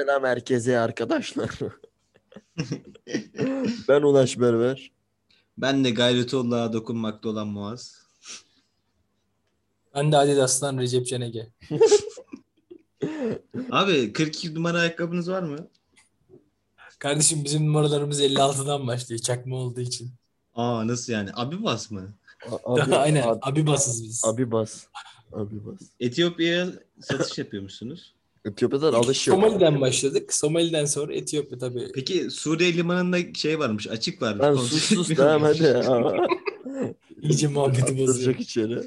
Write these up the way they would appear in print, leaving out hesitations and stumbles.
Venezuela merkezi arkadaşlar. Ben Ulaş Berber. Ben de gayretullah'a dokunmakta olan Muaz. Ben de Adidas'tan Recep Çenege. Abi 42 numara ayakkabınız var mı? Kardeşim bizim numaralarımız 56'dan başlıyor çakma olduğu için. Aa nasıl yani? Abibas mı? Aynen Abibas'ız biz. Abibas. Etiyopya'ya satış yapıyormuşsunuz. Etiyopya'dan alış yok. Somali'den başladık. Somali'den sonra Etiyopya tabii. Peki Suriye limanında şey varmış, açık varmış. Ben sus tamam hadi ya. İyice muhabbeti bozuyor. içeri.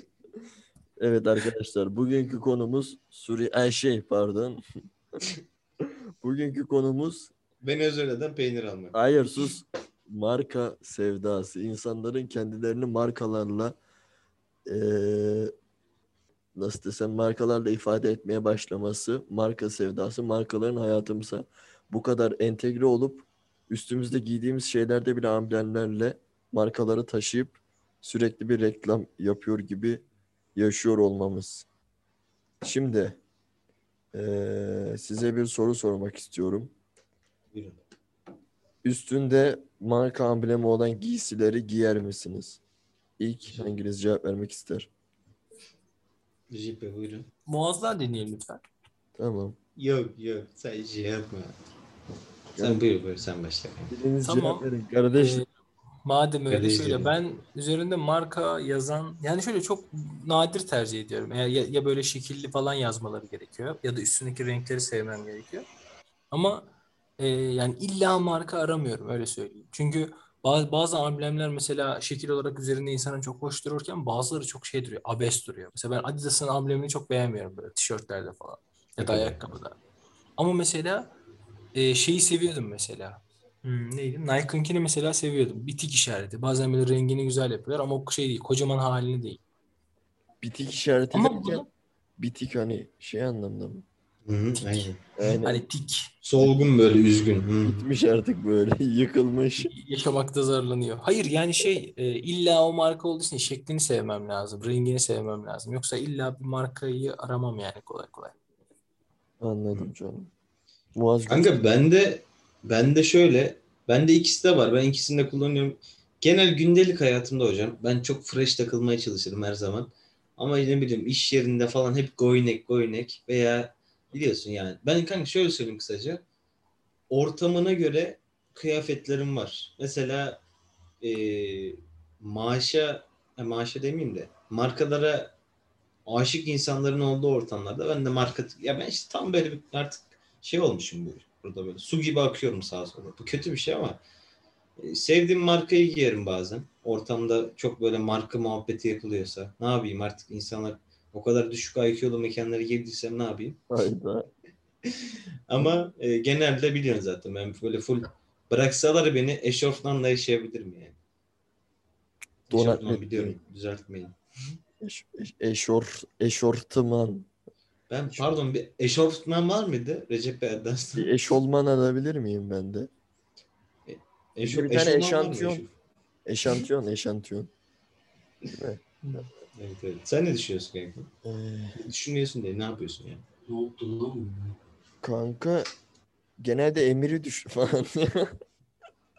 Evet arkadaşlar bugünkü konumuz Bugünkü konumuz Venezuela'dan peynir almak. Hayır sus. Marka sevdası. İnsanların kendilerini markalarla nasıl desem markalarla ifade etmeye başlaması, marka sevdası, markaların hayatımıza bu kadar entegre olup üstümüzde giydiğimiz şeylerde bile amblemlerle markaları taşıyıp sürekli bir reklam yapıyor gibi yaşıyor olmamız. Şimdi size bir soru sormak istiyorum. Üstünde marka amblemi olan giysileri giyer misiniz? İlk hanginiz cevap vermek ister? Recep Bey buyurun. Muaz'dan deneyelim lütfen. Tamam. Yok sen şey yapma. Sen buyur sen başla. Tamam. Kardeşim. Madem öyle şöyle ben üzerinde marka yazan yani şöyle çok nadir tercih ediyorum. Ya böyle şekilli falan yazmaları gerekiyor ya da üstündeki renkleri sevmem gerekiyor. Ama yani illa marka aramıyorum öyle söyleyeyim. Çünkü bazı amblemler mesela şekil olarak üzerinde insanın çok hoş dururken bazıları çok şey duruyor, abes duruyor. Mesela ben Adidas'ın amblemini çok beğenmiyorum böyle tişörtlerde falan ya da ayakkabıda. Ama mesela şeyi seviyordum mesela. Nike'ınkini mesela seviyordum. Bitik işareti. Bazen böyle rengini güzel yapıyorlar ama o şey değil, kocaman halini değil. Bitik işareti ama derken bitik hani şey anlamda mı? Hı-hı, tik. Aynen. Hani tik. Solgun böyle üzgün. Bitmiş artık böyle yıkılmış. Yaşamakta zorlanıyor. Hayır yani şey illa o marka olduğu için şeklini sevmem lazım. Rengini sevmem lazım. Yoksa illa bir markayı aramam yani kolay kolay. Anladım canım. Muaz kanka ben de şöyle. Bende ikisi de var. Ben ikisini de kullanıyorum. Genel gündelik hayatımda hocam. Ben çok fresh takılmaya çalışırım her zaman. Ama ne bileyim iş yerinde falan hep goynek veya biliyorsun yani. Ben kanka şöyle söyleyeyim kısaca. Ortamına göre kıyafetlerim var. Mesela maaşa demeyeyim de markalara aşık insanların olduğu ortamlarda ben de marka ya ben işte tam böyle artık şey olmuşum böyle. Burada böyle su gibi akıyorum sağa sola. Bu kötü bir şey ama sevdiğim markayı giyerim bazen. Ortamda çok böyle marka muhabbeti yapılıyorsa ne yapayım artık insanlar o kadar düşük IQ'lu mekanlara girdiysem ne yapayım? Hayda. Ama genelde biliyorsun zaten. Ben böyle full bıraksalar beni eşofmanla yaşayabilirim yani. Eşofman biliyorum. Düzeltmeyin. Eşortman. Ben pardon bir eşortman var mıydı? Recep Bey'den. Bir eşolman alabilir miyim ben de? Bir tane eşantiyon. Evet. Evet. Sen ne düşünüyorsun kanka? Düşünüyorsun diye ne yapıyorsun yani? Ne oldu lan? Kanka genelde Emir'i düşün falan.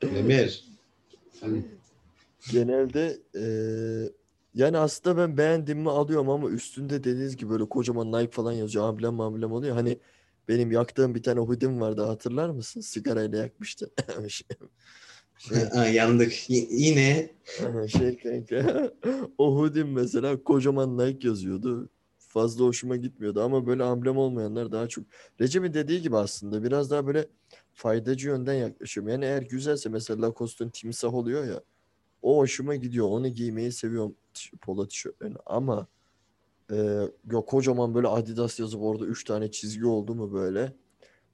Emir. Genelde yani aslında ben beğendiğimi alıyorum ama üstünde dediğiniz gibi böyle kocaman Nike falan yazıyor. Amblem oluyor. Hani benim yaktığım bir tane hoodie'm vardı hatırlar mısın? Sigarayla yakmıştı. Yandık. Yine. Şey kanka. O hoodie'm mesela kocaman Nike yazıyordu. Fazla hoşuma gitmiyordu ama böyle amblem olmayanlar daha çok. Recep'in dediği gibi aslında biraz daha böyle faydacı yönden yaklaşıyorum. Yani eğer güzelse mesela Lacoste'un timsah oluyor ya. O hoşuma gidiyor. Onu giymeyi seviyorum. Polo tişörtlerini ama kocaman böyle Adidas yazıp orada 3 tane çizgi oldu mu böyle.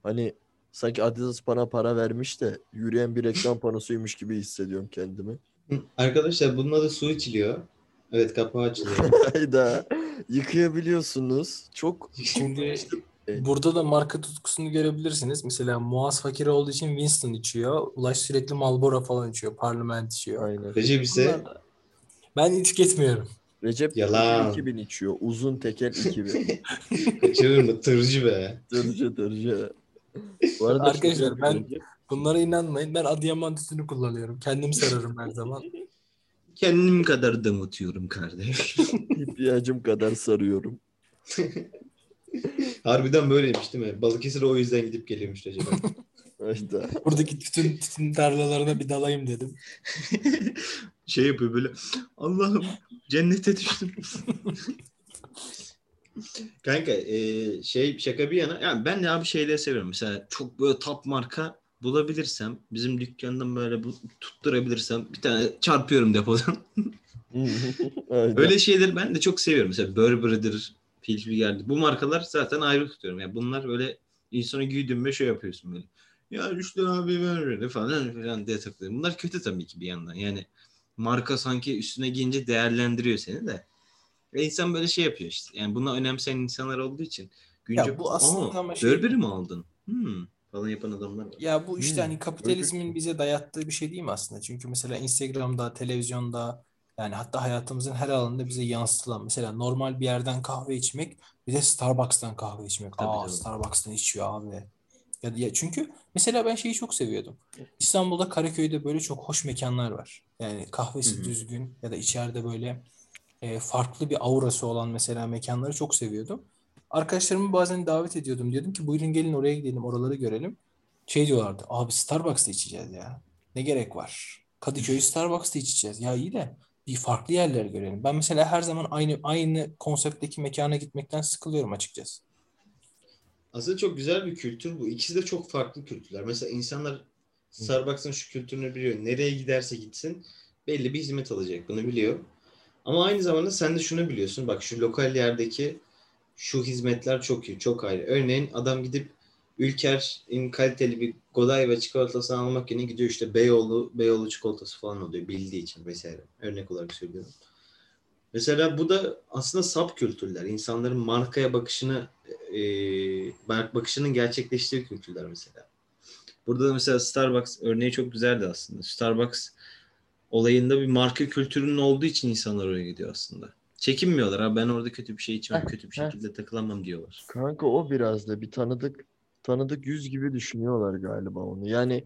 Hani sanki Adidas bana para vermiş de yürüyen bir reklam panosuymuş gibi hissediyorum kendimi. Arkadaşlar bunun adı su içiliyor. Evet kapağı açılıyor. Hayda. Yıkayabiliyorsunuz. Çok şimdi burada da marka tutkusunu görebilirsiniz. Mesela Muaz fakir olduğu için Winston içiyor. Ulaş sürekli Marlboro falan içiyor. Parlament içiyor. Aynen. Recep ise ben tüketmiyorum. Recep 2000 içiyor. Uzun teker 2000. Kaçırır mı? Tırcı be. Tırcı. Bu arada arkadaşlar ben bunlara inanmayın. Ben Adıyaman tütünü kullanıyorum. Kendim sararım her zaman. Kendim kadar damıtıyorum kardeşim. İhtiyacım kadar sarıyorum. Harbiden böyleymiş değil mi? Balıkesir'e o yüzden gidip geliyormuş acaba. Buradaki tütün tarlalarına bir dalayım dedim. Şey yapıyor böyle. Allah'ım cennete düştüm. Kanka şey şaka bir yana. Yani ben de abi şeyleri seviyorum. Mesela çok böyle top marka bulabilirsem, bizim dükkandan böyle tutturabilirsem bir tane çarpıyorum depodan. Öyle şeyleri ben de çok seviyorum. Mesela Burberry'dir, Hilfiger'dir. Bu markalar zaten ayrı tutuyorum. Yani bunlar böyle insanı güydüğümde şey yapıyorsun böyle. Ya işte abi böyle falan diye takılıyor. Bunlar kötü tabii ki bir yandan. Yani marka sanki üstüne giyince değerlendiriyor seni de. Ve insan böyle şey yapıyor işte. Yani buna önemseyen insanlar olduğu için. Ya bu aslında ama şey... Burberry mi aldın? Falan yapan adamlar var. Ya bu işte hani kapitalizmin bize dayattığı bir şey değil mi aslında? Çünkü mesela Instagram'da, televizyonda, yani hatta hayatımızın her alanında bize yansıtılan, mesela normal bir yerden kahve içmek, bir de Starbucks'tan kahve içmek. Tabii, tabii. Starbucks'tan içiyor abi. Ya çünkü mesela ben şeyi çok seviyordum. İstanbul'da Karaköy'de böyle çok hoş mekanlar var. Yani kahvesi düzgün ya da içeride böyle farklı bir aurası olan mesela mekanları çok seviyordum. Arkadaşlarımı bazen davet ediyordum. Diyordum ki buyurun gelin oraya gidelim, oraları görelim. Şey diyorlardı, abi Starbucks'ta içeceğiz ya. Ne gerek var? Kadıköy'ü Starbucks'ta içeceğiz. Ya iyi de bir farklı yerler görelim. Ben mesela her zaman aynı konseptteki mekana gitmekten sıkılıyorum açıkçası. Aslında çok güzel bir kültür bu. İkisi de çok farklı kültürler. Mesela insanlar Starbucks'ın şu kültürünü biliyor. Nereye giderse gitsin belli bir hizmet alacak. Bunu biliyor. Ama aynı zamanda sen de şunu biliyorsun. Bak şu lokal yerdeki şu hizmetler çok iyi, çok ayrı. Örneğin adam gidip Ülker'in kaliteli bir Godiva çikolatası almak yerine gidiyor işte Beyoğlu çikolatası falan oluyor bildiği için vesaire. Örnek olarak söylüyorum. Mesela bu da aslında sap kültürler. İnsanların markaya bakışını, bakışının gerçekleştiği kültürler mesela. Burada da mesela Starbucks örneği çok güzeldi aslında. Starbucks olayında bir marka kültürünün olduğu için insanlar oraya gidiyor aslında. Çekinmiyorlar. Abi ben orada kötü bir şey içmem, kötü bir şekilde takılamam diyorlar. Kanka o biraz da bir tanıdık yüz gibi düşünüyorlar galiba onu. Yani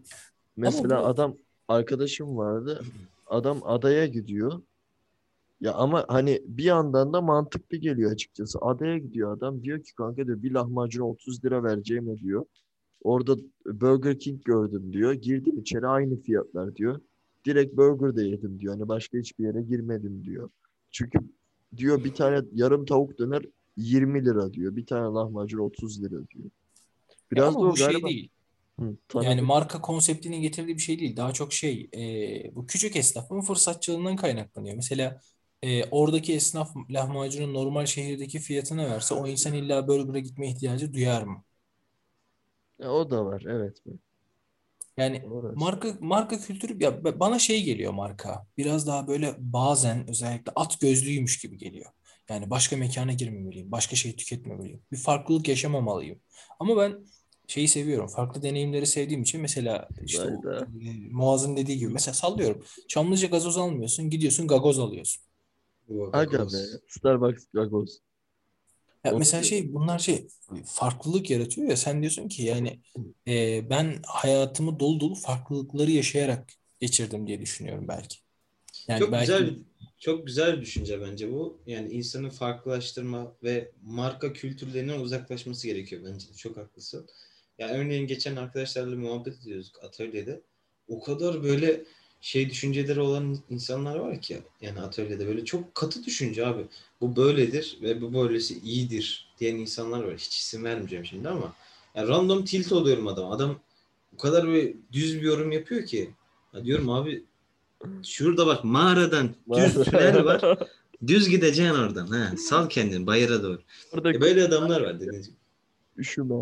mesela adam, arkadaşım vardı. Adam adaya gidiyor. Ya ama hani bir yandan da mantıklı geliyor açıkçası. Adaya gidiyor adam. Diyor ki kanka diyor bir lahmacun 30 lira vereceğim diyor. Orada Burger King gördüm diyor. Girdim içeri aynı fiyatlar diyor. Direkt burger de yedim diyor. Hani başka hiçbir yere girmedim diyor. Çünkü diyor bir tane yarım tavuk döner 20 lira diyor. Bir tane lahmacun 30 lira diyor. Biraz da o galiba... Şey değil. Yani marka konseptinin getirdiği bir şey değil. Daha çok şey bu küçük esnafın fırsatçılığından kaynaklanıyor. Mesela oradaki esnaf lahmacunun normal şehirdeki fiyatına verse o insan illa burger'a gitme ihtiyacı duyar mı? O da var evet. Yani orası. Marka kültürü ya bana şey geliyor marka. Biraz daha böyle bazen özellikle at gözlüymüş gibi geliyor. Yani başka mekana girmemeliyim, başka şey tüketmemeliyim. Bir farklılık yaşamamalıyım. Ama ben şeyi seviyorum. Farklı deneyimleri sevdiğim için mesela işte Muaz'ın dediği gibi mesela sallıyorum. Çamlıca gazoz almıyorsun, gidiyorsun gagoz alıyorsun. Aga be, Starbucks gagoz. Ya mesela şey bunlar şey farklılık yaratıyor ya sen diyorsun ki yani ben hayatımı dolu dolu farklılıkları yaşayarak geçirdim diye düşünüyorum belki. Yani çok güzel bir düşünce bence bu. Yani insanın farklılaştırma ve marka kültürlerinden uzaklaşması gerekiyor bence. Çok haklısın. Yani örneğin geçen arkadaşlarla muhabbet ediyorduk atölyede. O kadar böyle şey düşünceleri olan insanlar var ki yani atölyede böyle çok katı düşünce abi. Bu böyledir ve bu böylesi iyidir diyen insanlar var. Hiç isim vermeyeceğim şimdi ama yani random tilt oluyorum adama. Adam o kadar böyle düz bir yorum yapıyor ki. Ya diyorum abi şurada bak mağaradan düz tünel var. Düz gideceksin oradan. He, sal kendini bayıra doğru. Böyle adamlar var dediğiniz gibi. Üşüme.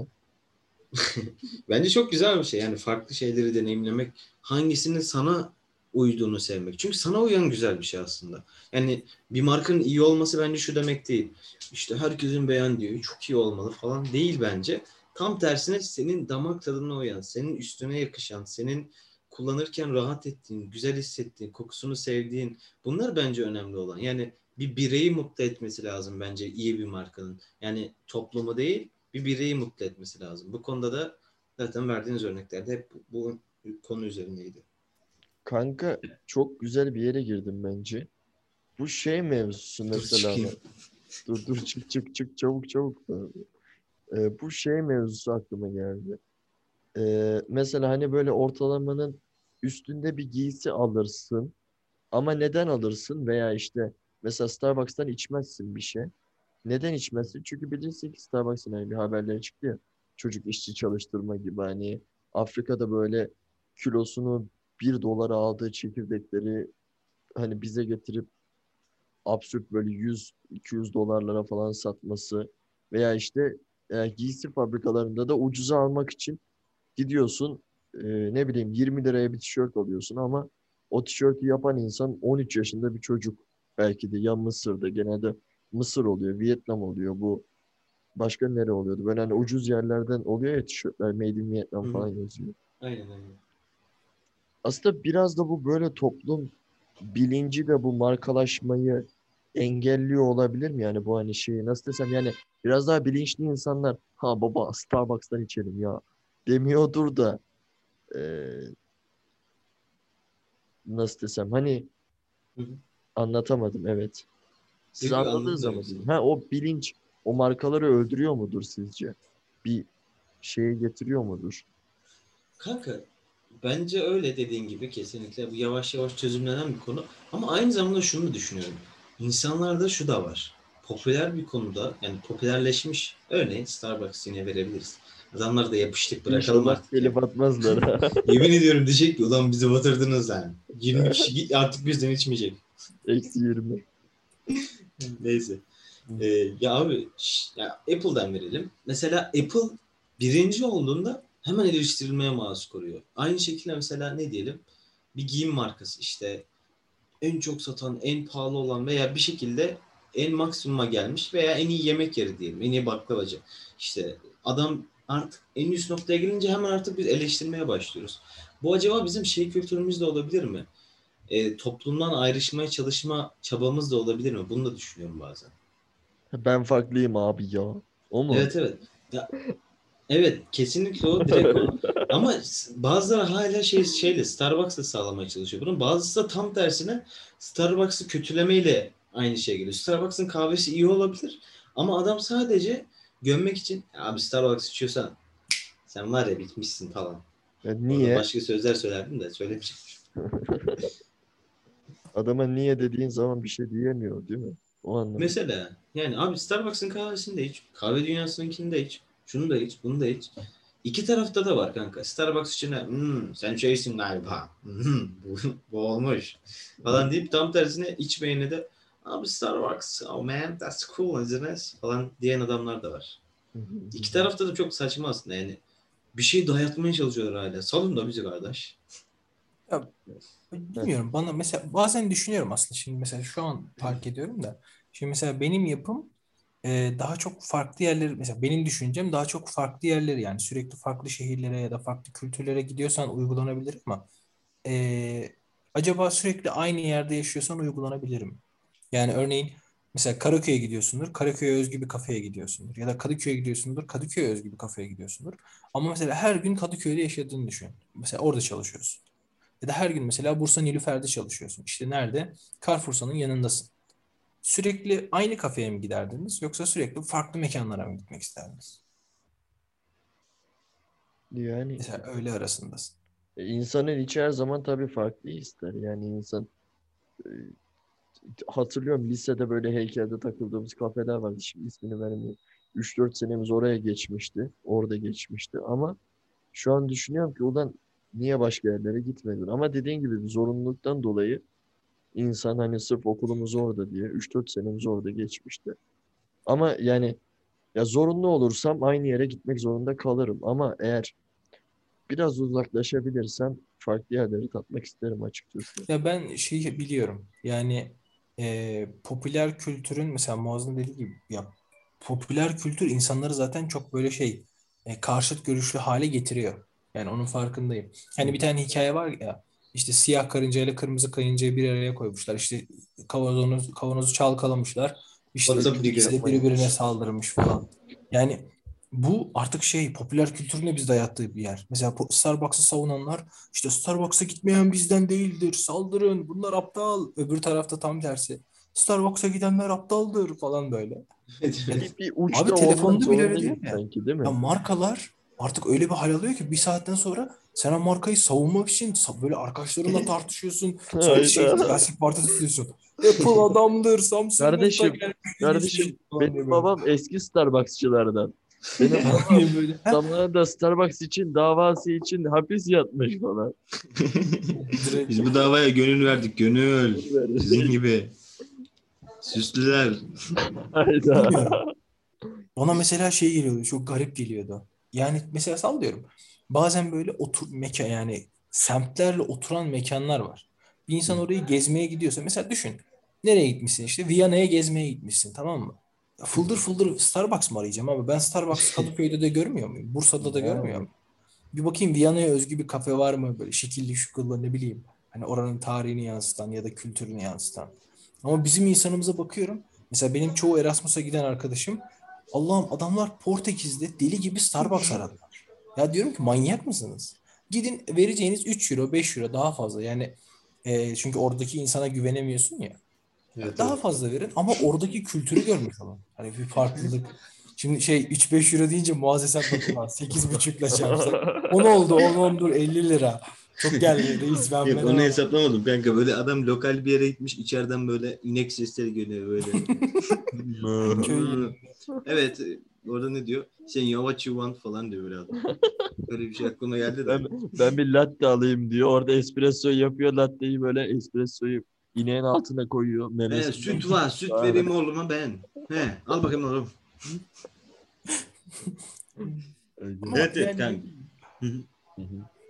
Bence çok güzel bir şey. Yani farklı şeyleri deneyimlemek, hangisinin sana uyduğunu sevmek. Çünkü sana uyan güzel bir şey aslında. Yani bir markanın iyi olması bence şu demek değil. İşte herkesin beğendiği çok iyi olmalı falan değil bence. Tam tersine senin damak tadına uyan, senin üstüne yakışan, senin kullanırken rahat ettiğin, güzel hissettiğin, kokusunu sevdiğin bunlar bence önemli olan. Yani bir bireyi mutlu etmesi lazım bence iyi bir markanın. Yani toplumu değil bir bireyi mutlu etmesi lazım. Bu konuda da Zaten verdiğiniz örneklerde hep bu konu üzerindeydi. Kanka çok güzel bir yere girdim bence. Bu şey mevzusu mesela. Dur çık çabuk. Bu şey mevzusu aklıma geldi. Mesela hani böyle ortalamanın üstünde bir giysi alırsın. Ama neden alırsın? Veya işte mesela Starbucks'tan içmezsin bir şey. Neden içmezsin? Çünkü bilirsin ki Starbucks'ın hani bir haberleri çıktı ya. Çocuk işçi çalıştırma gibi hani Afrika'da böyle kilosunu $1 aldığı çekirdekleri hani bize getirip absürt böyle $100-200 falan satması veya işte giysi fabrikalarında da ucuza almak için gidiyorsun ne bileyim 20 liraya bir tişört alıyorsun ama o tişörtü yapan insan 13 yaşında bir çocuk belki de ya Mısır'da genelde Mısır oluyor, Vietnam oluyor bu başka nere oluyordu? Böyle hani ucuz yerlerden oluyor ya tişörtler Made in Vietnam falan yazıyor. Aynen. Aslında biraz da bu böyle toplum bilinci de bu markalaşmayı engelliyor olabilir mi? Yani bu hani şeyi nasıl desem yani biraz daha bilinçli insanlar ha baba Starbucks'tan içelim ya demiyordur da nasıl desem hani anlatamadım evet. Siz anladınız ama o bilinç o markaları öldürüyor mudur sizce? Bir şeye getiriyor mudur? Kanka bence öyle dediğin gibi kesinlikle. Bu yavaş yavaş çözümlenen bir konu. Ama aynı zamanda şunu düşünüyorum. İnsanlarda şu da var. Popüler bir konuda yani popülerleşmiş örneğin Starbucks yine verebiliriz. Adamlar da yapıştık bırakalım artık. Gelip atmazlar. Yemin ediyorum diyecek ki ulan bizi batırdınız yani. 20 kişi artık bizden içmeyecek. -20. Neyse. Ya abi ya Apple'dan verelim. Mesela Apple birinci olduğunda hemen eleştirilmeye maruz koruyor. Aynı şekilde mesela ne diyelim bir giyim markası işte en çok satan, en pahalı olan veya bir şekilde en maksimuma gelmiş veya en iyi yemek yeri diyelim, en iyi baklavacı. İşte adam artık en üst noktaya gelince hemen artık biz eleştirmeye başlıyoruz. Bu acaba bizim şey kültürümüzde olabilir mi? Toplumdan ayrışmaya çalışma çabamız da olabilir mi? Bunu da düşünüyorum bazen. Ben farklıyım abi ya. O mu? Evet. Ya, evet kesinlikle o direkt o. Ama bazıları hala şeyle Starbucks'la sağlamaya çalışıyor bunun. Bazısı da tam tersine Starbucks'ı kötülemeyle aynı şeye geliyor. Starbucks'ın kahvesi iyi olabilir ama adam sadece gömmek için abi Starbucks içiyorsan sen var ya bitmişsin falan. Ya niye? Orada başka sözler söylerdim de söylemeyeceğim. Adama niye dediğin zaman bir şey diyemiyor değil mi? O anlamda. Mesela yani abi Starbucks'ın kahvesini de iç, Kahve Dünyası'nkini de iç, şunu da iç, bunu da iç. İki tarafta da var kanka. Starbucks için sen şeysin galiba, bu olmuş falan deyip tam tersine içmeyene de abi Starbucks, oh man that's cool isn't it falan diyen adamlar da var. İki tarafta da çok saçma aslında yani. Bir şey dayatmaya çalışıyorlar hala. Salın da bizi kardeş. Ya, bilmiyorum bana mesela bazen düşünüyorum aslında şimdi mesela şu an fark ediyorum da şimdi mesela benim yapım daha çok farklı yerleri mesela benim düşüncem daha çok farklı yerleri yani sürekli farklı şehirlere ya da farklı kültürlere gidiyorsan uygulanabilir ama acaba sürekli aynı yerde yaşıyorsan uygulanabilir mi? Yani örneğin mesela Karaköy'e gidiyorsundur, Karaköy'e özgü bir kafeye gidiyorsundur ya da Kadıköy'e gidiyorsundur, Kadıköy'e özgü bir kafeye gidiyorsundur ama mesela her gün Kadıköy'de yaşadığını düşün. Mesela orada çalışıyorsun. Ya da her gün mesela Bursa Nilüfer'de çalışıyorsun. İşte nerede? Carrefour'un yanındasın. Sürekli aynı kafeye mi giderdiniz yoksa sürekli farklı mekanlara mı gitmek isterdiniz? Yani mesela öğle arasındasın. İnsanın içi her zaman tabii farklı ister. Yani insan hatırlıyorum lisede böyle heykelde takıldığımız kafeler vardı. Şimdi ismini vermeyeyim. 3-4 senemiz oraya geçmişti. Orada geçmişti ama şu an düşünüyorum ki ulan niye başka yerlere gitmedin? Ama dediğin gibi bir zorunluluktan dolayı insan hani sırf okulumuz orada diye 3-4 senemiz orada geçmişti. Ama yani ya zorunlu olursam aynı yere gitmek zorunda kalırım. Ama eğer biraz uzaklaşabilirsem farklı yerleri tatmak isterim açıkçası. Ya ben şeyi biliyorum. Yani popüler kültürün mesela Muaz'ın dediği gibi ya popüler kültür insanları zaten çok böyle karşıt görüşlü hale getiriyor. Yani onun farkındayım. Hani bir tane hikaye var ya işte siyah karınca ile kırmızı karıncayı bir araya koymuşlar. İşte kavanozu çalkalamışlar. İşte birbirine saldırmış falan. Yani Bu artık popüler kültürüne bizde yattığı bir yer. Mesela Starbucks'ı savunanlar işte Starbucks'a gitmeyen bizden değildir, saldırın, bunlar aptal. Öbür tarafta tam tersi. Starbucks'a gidenler aptaldır falan böyle. Abi telefonda bile öyle değil mi? Sanki, değil mi? Ya markalar artık öyle bir hal alıyor ki bir saatten sonra sen o markayı savunmak için böyle arkadaşlarınla tartışıyorsun. Sonra klasik parti tutuyorsun. Apple adamdır, Samsung. Kardeşim benim babam eski Starbucks'çılardan. Adamlara da Starbucks için, davası için hapis yatmış falan. Biz bu davaya gönül verdik. Gönül. Sizin gibi. Süslüler. Bana mesela geliyordu. Çok garip geliyordu. Yani mesela sallıyorum. Bazen böyle semtlerle oturan mekanlar var. Bir insan orayı gezmeye gidiyorsa. Mesela düşün. Nereye gitmişsin? Viyana'ya gezmeye gitmişsin. Tamam mı? Fıldır Starbucks mı arayacağım abi? Ben Starbucks Kadıköy'de de görmüyor muyum? Bursa'da da görmüyor muyum? Bir bakayım Viyana'ya özgü bir kafe var mı? Böyle şekilli şukıllı ne bileyim. Hani oranın tarihini yansıtan ya da kültürünü yansıtan. Ama bizim insanımıza bakıyorum. Mesela benim çoğu Erasmus'a giden arkadaşım. Allah'ım adamlar Portekiz'de deli gibi Starbucks aradılar. Ya diyorum ki manyak mısınız? Gidin vereceğiniz 3 euro 5 euro daha fazla. Yani çünkü oradaki insana güvenemiyorsun ya. Evet, daha fazla verin ama oradaki kültürü görmüş olan. Hani bir farklılık. Şimdi 3-5 euro deyince muazzesem bakıma 8,5'la çarpsak. 10 oldu, 10 50 lira. Çok geldi reis ben. Yok, onu hesaplamadım kanka. Böyle adam lokal bir yere gitmiş. İçeriden böyle inek sesleri geliyor böyle. Evet. Orada ne diyor? Sen what you want falan diyor böyle adam. Böyle bir şey aklıma geldi de. Ben bir latte alayım diyor. Orada espresso yapıyor. Latteyi böyle espressoyu İneğin altına koyuyor. Süt var. Süt vereyim oğluma ben. Al bakayım oğlum. Evet kanka.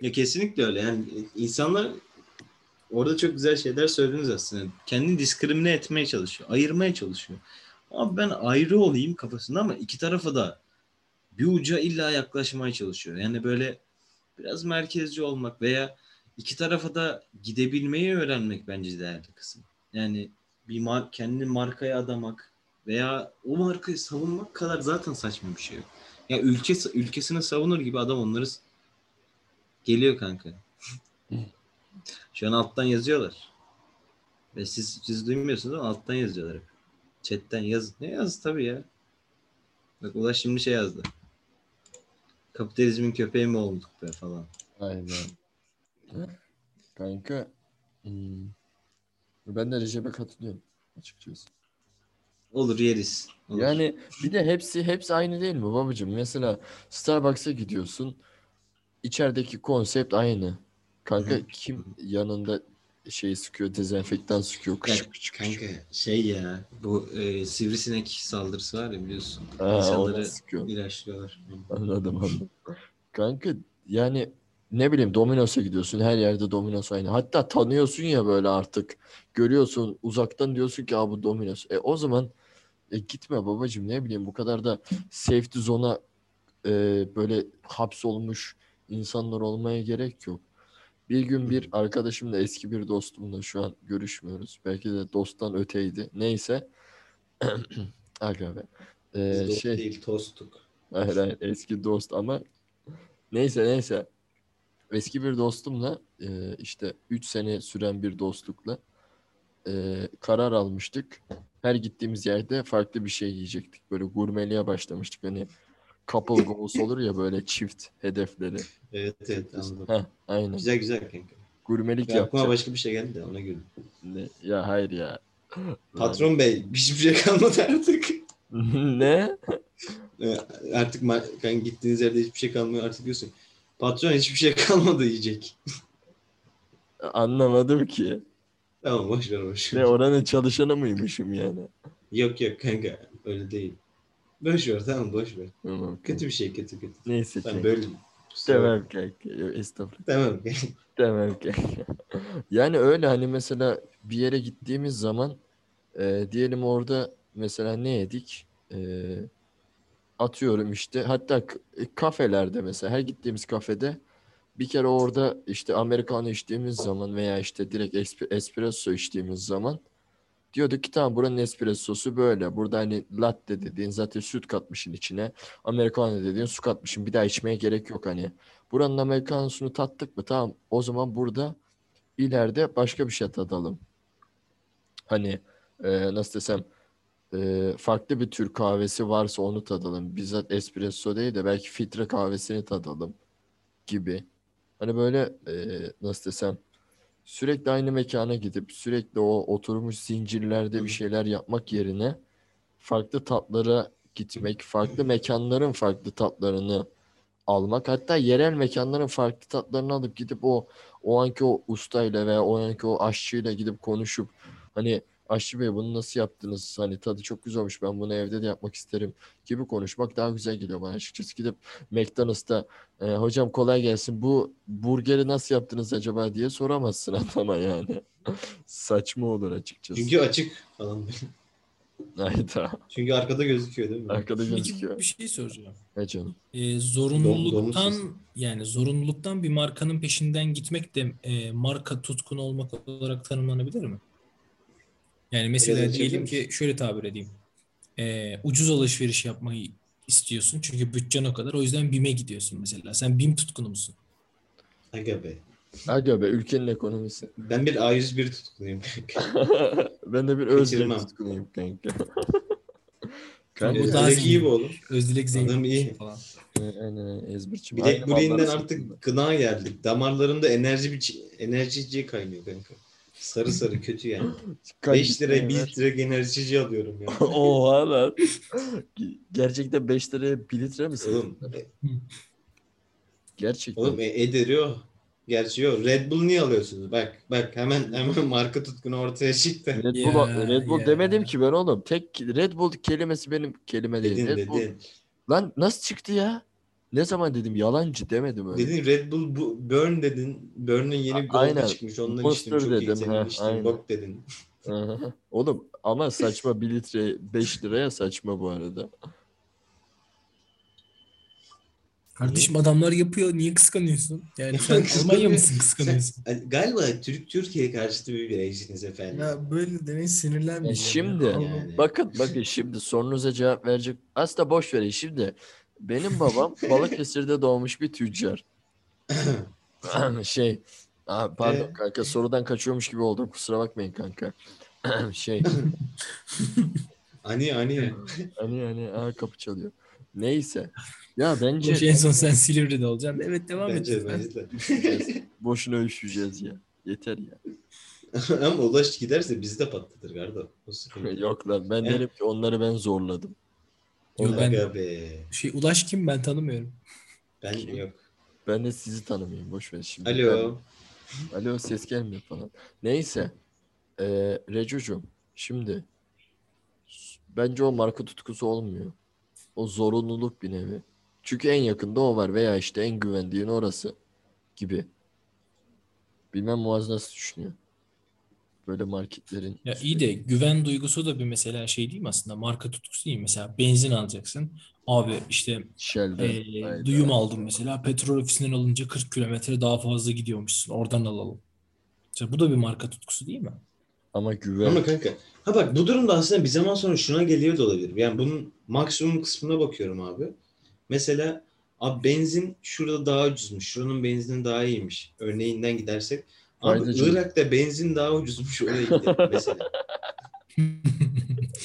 Ya kesinlikle öyle. Yani insanlar orada çok güzel şeyler söylediniz aslında. Kendini diskrimine etmeye çalışıyor. Ayırmaya çalışıyor. Ama ben ayrı olayım kafasında ama iki tarafa da bir uca illa yaklaşmaya çalışıyor. Yani böyle biraz merkezci olmak veya İki tarafa da gidebilmeyi öğrenmek bence değerli kısım. Yani bir kendini markaya adamak veya o markayı savunmak kadar zaten saçma bir şey yok. Ya ülkesini savunur gibi adam onları geliyor kanka. Şu an alttan yazıyorlar. Ve siz duymuyorsunuz ama alttan yazıyorlar. Chat'ten yaz. Ne yaz tabii ya. Bak Ulaş şimdi yazdı. Kapitalizmin köpeği mi olduk be falan. Aynen. Kanka ben de Recep'e katılıyorum açıkçası. Olur yeriz. Olur. Yani bir de hepsi aynı değil mi babacığım? Mesela Starbucks'a gidiyorsun. İçerideki konsept aynı. Kanka kim yanında sıkıyor, dezenfektan sıkıyor. Kanka bu sivrisinek saldırısı var ya biliyorsun. İnsanları ilaçlıyorlar. Anladım. Kanka yani ne bileyim Domino's'a gidiyorsun. Her yerde Domino's aynı. Hatta tanıyorsun ya böyle artık. Görüyorsun uzaktan diyorsun ki bu Domino's. O zaman gitme babacığım ne bileyim bu kadar da safety zone'a böyle hapsolmuş insanlar olmaya gerek yok. Bir gün bir arkadaşımla eski bir dostumla şu an görüşmüyoruz. Belki de dosttan öteydi. Neyse. Aga be. Biz dost değil tostuk. Hayır eski dost ama neyse. Eski bir dostumla 3 sene süren bir dostlukla karar almıştık. Her gittiğimiz yerde farklı bir şey yiyecektik. Böyle gurmeliğe başlamıştık. Hani couple goals olur ya böyle çift hedefleri. Evet anladım. Aynen. Güzel kanka. Gurmelik yapacak. Aklıma başka bir şey geldi de ona göre. Ya hayır ya. Patron bey hiçbir şey kalmadı artık. Ne? Artık kanka gittiğiniz yerde hiçbir şey kalmıyor artık diyorsun. Patron hiçbir şey kalmadı yiyecek. Anlamadım ki. Tamam boş ver. Ne oranın çalışanı mıymışım yani? Yok kanka öyle değil. Boş ver. Tamam. Kötü bir şey. Neyse tamam, kanka. Böyle. Tamam kanka. Estağfurullah. Tamam kanka. Yani öyle hani mesela bir yere gittiğimiz zaman diyelim orada mesela ne yedik? Atıyorum hatta kafelerde mesela her gittiğimiz kafede bir kere orada americano içtiğimiz zaman veya direkt espresso içtiğimiz zaman Diyorduk ki tamam buranın espressosu böyle. Burada hani latte dediğin zaten süt katmışın içine. Americano dediğin su katmışın. Bir daha içmeye gerek yok hani. Buranın Americano'sunu tattık mı? Tamam o zaman burada ileride başka bir şey tadalım. Hani nasıl desem farklı bir tür kahvesi varsa onu tadalım. Bizzat espresso değil de belki filtre kahvesini tadalım gibi. Hani böyle nasıl desem sürekli aynı mekana gidip sürekli o oturmuş zincirlerde bir şeyler yapmak yerine farklı tatlara gitmek, farklı mekanların farklı tatlarını almak, hatta yerel mekanların farklı tatlarını alıp gidip o anki o ustayla veya o anki o aşçıyla gidip konuşup hani aşçı bey bunu nasıl yaptınız? Hani tadı çok güzel olmuş. Ben bunu evde de yapmak isterim gibi konuşmak daha güzel geliyor bana. Açıkçası gidip McDonald's'ta hocam kolay gelsin bu burgeri nasıl yaptınız acaba diye soramazsın adama yani. Saçma olur açıkçası. Çünkü açık falan. Hayda. Çünkü arkada gözüküyor değil mi? Arkada gözüküyor. Bir şey soracağım. Ne canım? Zorunluluktan bir markanın peşinden gitmek de marka tutkunu olmak olarak tanımlanabilir mi? Yani mesela diyelim ki şöyle tabir edeyim. Ucuz alışveriş yapmayı istiyorsun. Çünkü bütçen o kadar. O yüzden BİM'e gidiyorsun mesela. Sen BİM tutkunu musun? Aga be. Ülkenin ekonomisi. Ben bir A101 tutkunuyum. Ben de bir Özdilek tutkunuyum kanka. Bu daha iyi bu oğlum. Özdilek zengin. Adam iyi. Falan. Ezberçi. Bilek buleğinden artık gına geldik. Damarlarında enerjici kaynıyor kanka. Sarı kötü yani. 5 liraya 1 litre enerjici alıyorum yani. Oha lan. Gerçekten 5 liraya 1 litre mi satın? Gerçekten. Oğlum ederiyor. Gerçi yok. Red Bull niye alıyorsunuz? Bak hemen marka tutkunu ortaya çıktı. Red Bull demedim ki ben oğlum. Tek Red Bull kelimesi benim kelime değil. Dedin. Lan nasıl çıktı ya? Ne zaman dedim yalancı demedim öyle. Dedin Red Bull Burn dedin. Burn'un yeni bir golü çıkmış. Ondan içtim çok iyi. Senin içtin bok dedin. Oğlum ama saçma 1 litre 5 liraya saçma bu arada. Kardeşim adamlar yapıyor. Niye kıskanıyorsun? Yani sen Almanya mısın kıskanıyorsun? Galiba Türkiye'ye karşıtı bir rejiniz efendim. Ya böyle demeyin sinirlenmiş. Şimdi yani. Bakın şimdi sorunuza cevap verecek. Aslında boş verin şimdi. Benim babam Balıkesir'de doğmuş bir tüccar. Pardon kanka sorudan kaçıyormuş gibi oldum. Kusura bakmayın kanka. Ani kapı çalıyor. Neyse. Ya bence boş, en son sen Silivri'de olacaksın. Evet devam edeceğiz. Boşuna üşüyeceğiz ya. Yeter ya. Ama Ulaş giderse bizi de patlatır garda. Yok lan ben derim ki onları ben zorladım. Yok, Ulaş kim ben tanımıyorum. Ben kim? Yok. Ben de sizi tanımayayım boş ver şimdi. Alo. Alo ses gelmiyor falan. Neyse. Recucuğum şimdi bence o marka tutkusu olmuyor. O zorunluluk bir nevi. Çünkü en yakında o var veya işte en güvendiğin orası gibi. Bilmem Muaz nasıl düşünüyor. Böyle marketlerin... Ya iyi de güven duygusu da bir mesela şey değil mi aslında? Marka tutkusu değil mi? Mesela benzin alacaksın. Abi işte duyum aldım mesela. Petrol ofisinden alınca 40 kilometre daha fazla gidiyormuşsun. Oradan alalım. İşte bu da bir marka tutkusu değil mi? Ama güven... Ama kanka. Ha bak bu durumda aslında bir zaman sonra şuna geliyor da olabilir. Yani bunun maksimum kısmına bakıyorum abi. Mesela abi benzin şurada daha ucuzmuş. Şuranın benzini daha iyiymiş. Örneğinden gidersek. Abi Irak'ta benzin daha ucuzmuş oraya gidelim mesela.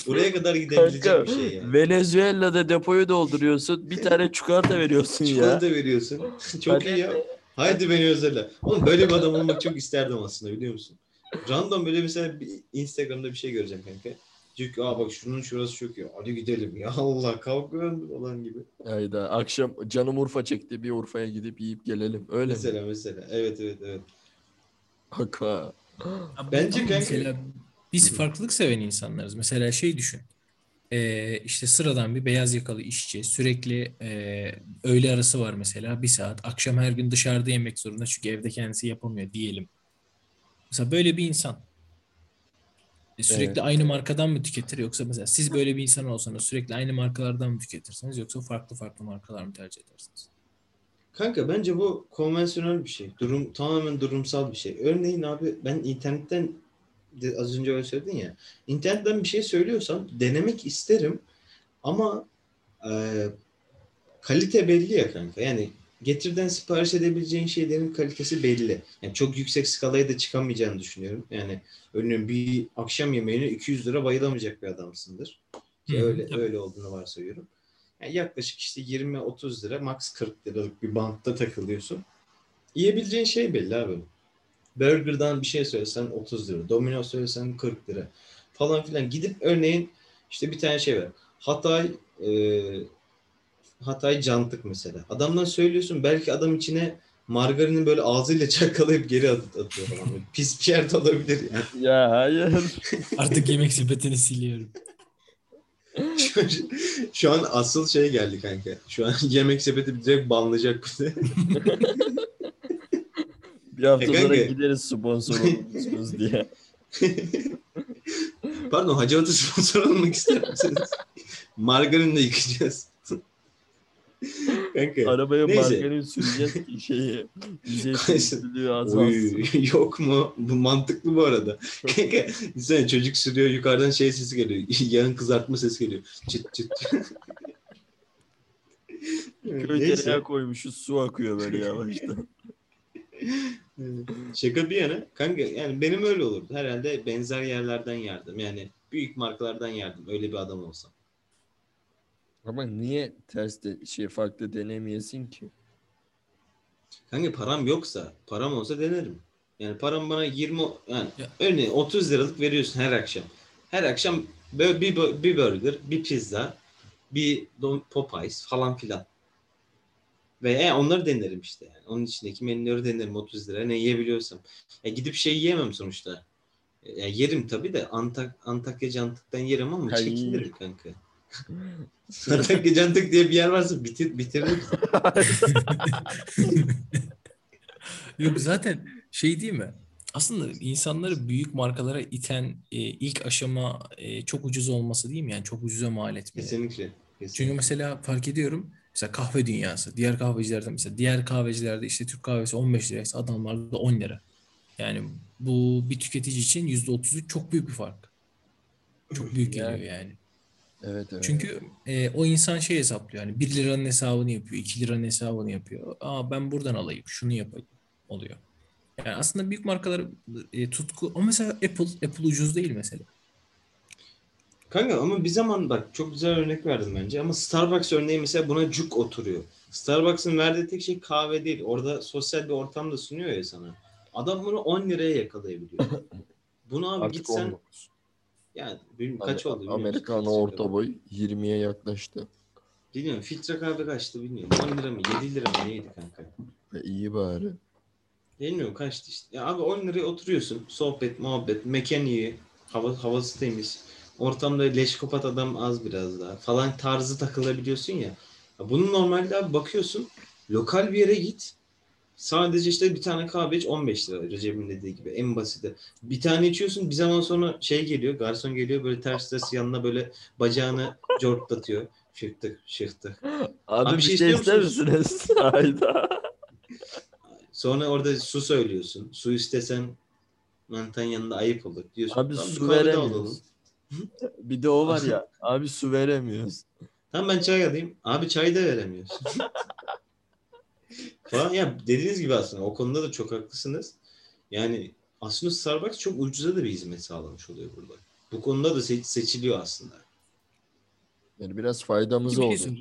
Buraya kadar gidebilecek kanka, bir şey yani. Venezuela'da depoyu dolduruyorsun. Bir tane çikolata veriyorsun Çikolata veriyorsun. Çok iyi ya. Haydi Venezuela. Oğlum böyle bir adam olmak çok isterdim aslında biliyor musun? Random böyle mesela bir Instagram'da bir şey göreceğim kanka. Diyor ki bak şunun şurası çok iyi. Hadi gidelim ya Allah kalkıyorum falan gibi. Hayda akşam canım Urfa çekti bir Urfa'ya gidip yiyip gelelim öyle mesela, mi? Mesela evet. Haka. Bence mesela biz farklılık seven insanlarız. Mesela şey düşün. İşte sıradan bir beyaz yakalı işçi sürekli öğle arası var mesela bir saat. Akşam her gün dışarıda yemek zorunda çünkü evde kendisi yapamıyor diyelim. Mesela böyle bir insan. Sürekli aynı markadan mı tüketir yoksa mesela siz böyle bir insan olsanız sürekli aynı markalardan mı tüketirsiniz yoksa farklı markalar mı tercih edersiniz? Kanka bence bu konvansiyonel bir şey. Tamamen durumsal bir şey. Örneğin abi ben internetten az önce öyle söyledin ya. İnternetten bir şey söylüyorsam denemek isterim ama kalite belli ya kanka. Yani getirden sipariş edebileceğin şeylerin kalitesi belli. Yani çok yüksek skalaya da çıkamayacağını düşünüyorum. Yani örneğin bir akşam yemeğine 200 lira bayılamayacak bir adamsındır. Ki öyle olduğunu varsayıyorum. Yani yaklaşık işte 20-30 lira, max 40 liralık bir bantta takılıyorsun. Yiyebileceğin şey belli abi. Burger'dan bir şey söylesen 30 lira, Domino's söylesen 40 lira falan filan. Gidip örneğin işte bir tane şey var. Hatay cantık mesela. Adamdan söylüyorsun, belki adam içine margarini böyle ağzıyla çakalayıp geri atıyor falan. Pis bir yerde olabilir yani. Ya hayır. Artık yemek sepetini siliyorum. Şu an asıl şey geldi kanka. Şu an yemek sepeti direkt banlayacak bize. Bir hafta sonra gideriz sponsor olursunuz diye. Pardon, Hacıvat'a sponsor olmak ister misiniz? Margarinle yıkayacağız. Kanka, arabaya margarin süreceğiz ki şeyi. Oy, yok mu? Bu mantıklı bu arada. Kanka, insan çocuk sürüyor, yukarıdan şey sesi geliyor. Yağın kızartma sesi geliyor. Çıt çıt. Köy tereyağı koymuşuz, su akıyor böyle yavaştan. Şaka bir yana kanka, yani benim öyle olurdu. Herhalde benzer yerlerden yardım. Yani büyük markalardan yardım. Öyle bir adam olsam. Ama niye ters de farklı denemeyesin ki? Kanka param yoksa, param olsa denerim. Yani param bana 20, yani örneğin 30 liralık veriyorsun her akşam. Her akşam böyle bir burger, bir pizza, bir Popeyes falan filan. Ve onları denerim işte. Yani onun içindeki menüleri denerim 30 lira ne yiyebiliyorsam. Gidip şey yiyemem sonuçta. Yerim tabii de Antakya cantıktan yerim ama çekilirim kanka. Antakya cantık diye bir yer varsa bitirir. Yok zaten şey değil mi? Aslında insanları büyük markalara iten ilk aşama çok ucuz olması değil mi? Yani çok ucuza mal etmeye. Kesinlikle. Çünkü mesela fark ediyorum. Mesela Kahve Dünyası. Diğer kahvecilerde işte Türk kahvesi 15 liraysa adamlarda 10 lira. Yani bu bir tüketici için %33 çok büyük bir fark. Çok büyük geliyor yani. Evet. Çünkü o insan hesaplıyor. Yani 1 liranın hesabını yapıyor. 2 liranın hesabını yapıyor. Aa ben buradan alayım. Şunu yapayım. Oluyor. Yani aslında büyük markalar tutku. Ama mesela Apple ucuz değil mesela. Kanka ama bir zaman bak çok güzel örnek verdim bence ama Starbucks örneği mesela buna cuk oturuyor. Starbucks'ın verdiği tek şey kahve değil. Orada sosyal bir ortam da sunuyor ya sana. Adam bunu 10 liraya yakalayabiliyor. Bunu abi artık gitsen 19. Yani kaç oldu? Amerikano orta boy 20'ye yaklaştı. Bilmiyorum. Filtre kahve kaçtı bilmiyorum. 10 lira mı? 7 lira mı? Neydi kanka? İyi bari. Bilmiyorum kaçtı işte. Ya abi 10 liraya oturuyorsun. Sohbet, muhabbet, mekan iyi. Havası temiz. Ortamda leş kopat adam az biraz daha falan tarzı takılabiliyorsun ya. Bunu normalde abi bakıyorsun lokal bir yere git. Sadece işte bir tane kahve iç 15 lira Recep'in dediği gibi en basiti. Bir tane içiyorsun bir zaman sonra geliyor garson geliyor böyle ters ters yanına böyle bacağını cortlatıyor. Şıktık. Abi bir şey ister misiniz? Hayda. Sonra orada su söylüyorsun. Su istesen mantan yanında ayıp olur diyorsun. Abi su veremiyoruz. Bir de o var ya. Abi su veremiyoruz. Tamam ben çay alayım. Abi çay da veremiyorsun. Falan ya dediğiniz gibi aslında o konuda da çok haklısınız. Yani aslında Starbucks çok ucuza da bir hizmet sağlamış oluyor burada. Bu konuda da seçiliyor aslında. Yani biraz faydamız oldu.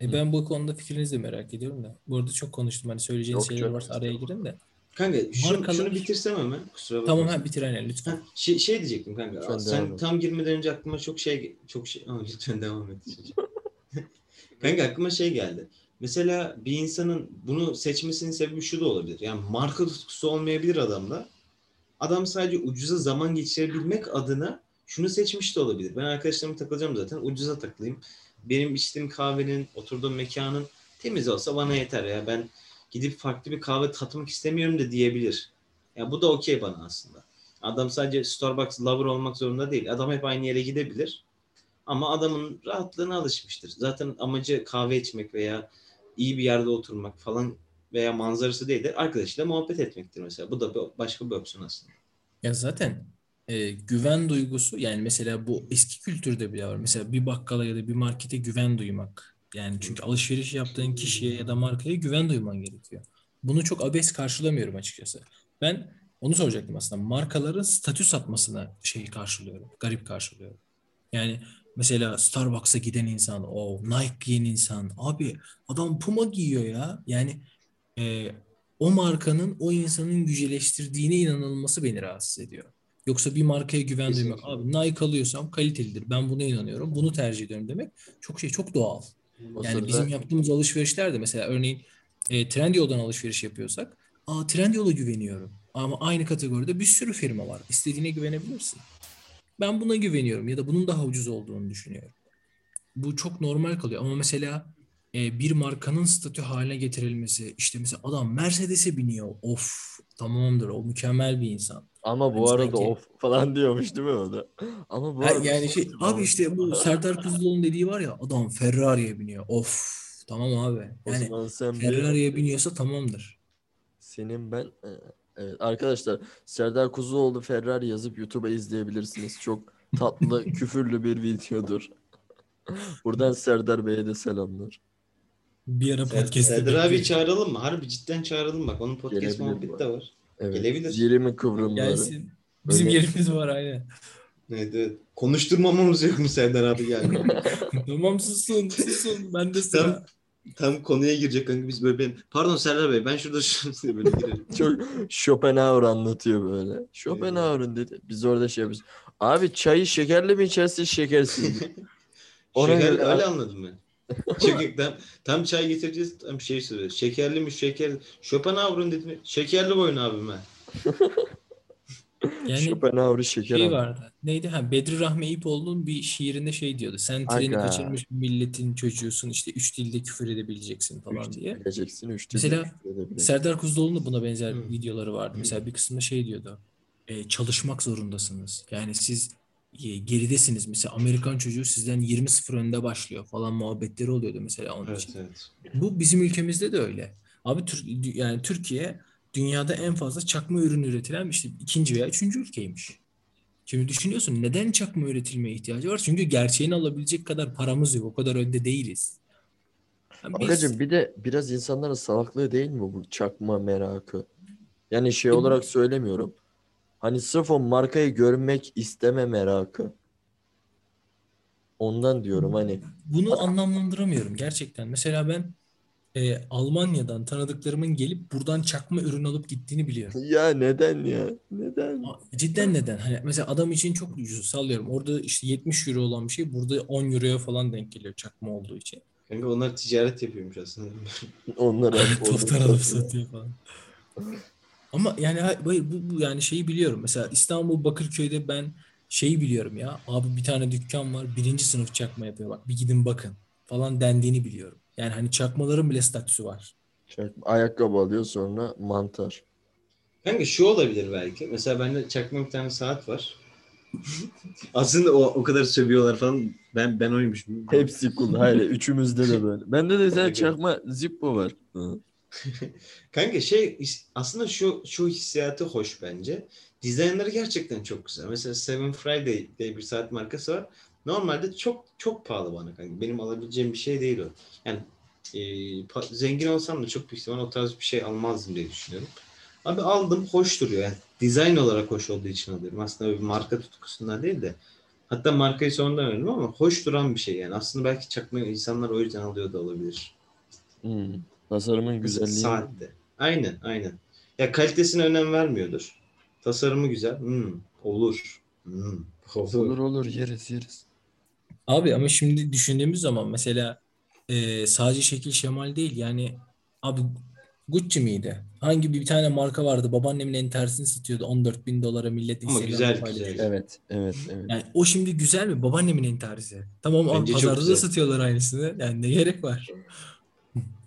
Ben bu konuda fikrinizi de merak ediyorum da. Bu arada çok konuştum. Hani söyleyeceğiniz şeyler varsa araya girin de. Kanka şunu bitirsem hemen. Kusura bakma. Tamam bitir aynen lütfen. Şey diyecektim kanka. Lütfen sen tam girmeden önce aklıma çok şey ama lütfen devam et. Kanka aklıma geldi. Mesela bir insanın bunu seçmesinin sebebi şu da olabilir. Yani marka tutkusu olmayabilir adamda. Adam sadece ucuza zaman geçirebilmek adına şunu seçmiş de olabilir. Ben arkadaşlarıma takılacağım zaten. Ucuza takılayım. Benim içtiğim kahvenin, oturduğum mekanın temiz olsa bana yeter ya. Ben gidip farklı bir kahve tatmak istemiyorum da diyebilir. Ya bu da okey bana aslında. Adam sadece Starbucks lover olmak zorunda değil. Adam hep aynı yere gidebilir. Ama adamın rahatlığına alışmıştır. Zaten amacı kahve içmek veya iyi bir yerde oturmak falan veya manzarası değil de arkadaşıyla muhabbet etmektir mesela. Bu da başka bir opsiyon aslında. Ya zaten güven duygusu, yani mesela bu eski kültürde bile var. Mesela bir bakkala ya da bir markete güven duymak. Yani çünkü alışveriş yaptığın kişiye ya da markaya güven duyman gerekiyor. Bunu çok abes karşılamıyorum açıkçası. Ben onu soracaktım aslında. Markaların statü satmasına karşılıyorum. Garip karşılıyorum. Yani mesela Starbucks'a giden insan, o Nike giyen insan. Abi adam Puma giyiyor ya. Yani o markanın o insanın güceleştirdiğine inanılması beni rahatsız ediyor. Yoksa bir markaya güven duymak. Abi Nike alıyorsam kalitelidir. Ben buna inanıyorum. Bunu tercih ediyorum demek. Çok doğal. O yani sırada... bizim yaptığımız alışverişler de mesela örneğin Trendyol'dan alışveriş yapıyorsak Trendyol'a güveniyorum. Ama aynı kategoride bir sürü firma var. İstediğine güvenebilirsin. Ben buna güveniyorum ya da bunun daha ucuz olduğunu düşünüyorum. Bu çok normal kalıyor. Ama mesela bir markanın statü haline getirilmesi, işte mesela adam Mercedes'e biniyor. Of, tamamdır, o mükemmel bir insan. Ama bu yani arada sanki... of falan diyormuş değil mi o da? Ama bu arada yani abi işte bu Serdar Kuzuloğlu'nun dediği var ya, adam Ferrari'ye biniyor. Of, tamam abi. Yani Ferrari'ye biniyorsa tamamdır. Senin ben evet arkadaşlar, Serdar Kuzuloğlu Ferrari yazıp YouTube'a izleyebilirsiniz. Çok tatlı, küfürlü bir videodur. Buradan Serdar Bey'e de selamlar. Bir ara podcast'te Serdar abi çağıralım mı? Harbi cidden çağıralım bak. Onun podcast muhabbeti de var. Evet. Gelebilir. Yerimin kıvrımları. Gelsin. Bizim böyle... yerimiz var aynen. Neydi? Konuşturmamamız yok mu Serdar abi geldi? Tamam susun. Ben de sana... Tam konuya girecek kanka biz böyle benim... Pardon Serdar Bey, ben şurada şunu böyle girelim. Çok Schopenhauer anlatıyor böyle. Schopenhauer'ın dedi. Biz orada yapıyoruz. Abi çayı şekerli mi içersin şekersiz mi? Şeker, öyle anladım ben. Çünkü tam çay getireceğiz, tam şey söylüyor. Şekerli mi şekerli? Schopenhauer'ın dedi. Şekerli boyun abim ben. Yani Schopenhauer'ı şeker şey vardı. Neydi? Bedri Rahmi İpoğlu'nun bir şiirinde diyordu. Sen treni kaçırmış milletin çocuğusun, işte 3 dilde küfür edebileceksin falan diye. Mesela Serdar Kuzuloğlu'nun da buna benzer videoları vardı. Mesela bir kısmında diyordu. Çalışmak zorundasınız. Yani siz geridesiniz. Mesela Amerikan çocuğu sizden 20-0 önde başlıyor falan muhabbetleri oluyordu mesela onun için. Evet. Bu bizim ülkemizde de öyle. Abi yani Türkiye dünyada en fazla çakma ürün üretilen işte 2. veya 3. ülkeymiş. Şimdi düşünüyorsun, neden çakma üretilmeye ihtiyacı var? Çünkü gerçeğini alabilecek kadar paramız yok. O kadar önde değiliz. Yani Arkacığım bir de biraz insanların salaklığı değil mi bu çakma merakı? Yani olarak söylemiyorum. Hani sırf o markayı görmek isteme merakı. Ondan diyorum hani. Bunu anlamlandıramıyorum gerçekten. Mesela ben Almanya'dan tanıdıklarımın gelip buradan çakma ürün alıp gittiğini biliyorum. Ya neden ya? Neden? Cidden neden? Hani mesela adam için çok ucuz, sallıyorum. Orada işte 70 euro olan bir şey burada 10 euroya falan denk geliyor çakma olduğu için. Kanka onlar ticaret yapıyormuş aslında. Onlar toptan alıp satıyor falan. Ama yani bu yani biliyorum. Mesela İstanbul Bakırköy'de ben biliyorum ya. Abi bir tane dükkan var. 1. sınıf çakma yapıyor. Bak bir gidin bakın falan dendiğini biliyorum. Yani hani çakmaların bile statüsü var. Ayakkabı alıyor sonra mantar. Kanka olabilir belki. Mesela bende çakma bir tane saat var. Aslında o kadar sövüyorlar falan. Ben oymuş. Hepsi kullanıyor. Hayır üçümüzde de böyle. Bende de zaten çakma Zippo var. Kanka aslında şu hissiyatı hoş bence. Dizaynları gerçekten çok güzel. Mesela Seven Friday diye bir saat markası var. Normalde çok pahalı bana kanka. Benim alabileceğim bir şey değil o. Yani zengin olsam da çok büyük ihtimal o tarz bir şey almazdım diye düşünüyorum. Abi aldım, hoş duruyor. Yani dizayn olarak hoş olduğu için alıyorum. Aslında bir marka tutkusundan değil de. Hatta markayı sonradan öğrendim ama hoş duran bir şey yani. Aslında belki çakma insanlar o yüzden alıyor da olabilir. Tasarımın güzelliği. Saatte. Aynen. Ya kalitesine önem vermiyordur. Tasarımı güzel. Olur. Olur yeriz. Abi ama şimdi düşündüğümüz zaman mesela sadece şekil şemal değil yani abi Gucci miydi? Hangi bir tane marka vardı? Babaannemin en tersini satıyordu. $14,000 millet Instagram'da paylaşıyor. Evet. Yani o şimdi güzel mi? Babaannemin en tersi. Tamam abi, pazarda da satıyorlar aynısını. Yani ne gerek var?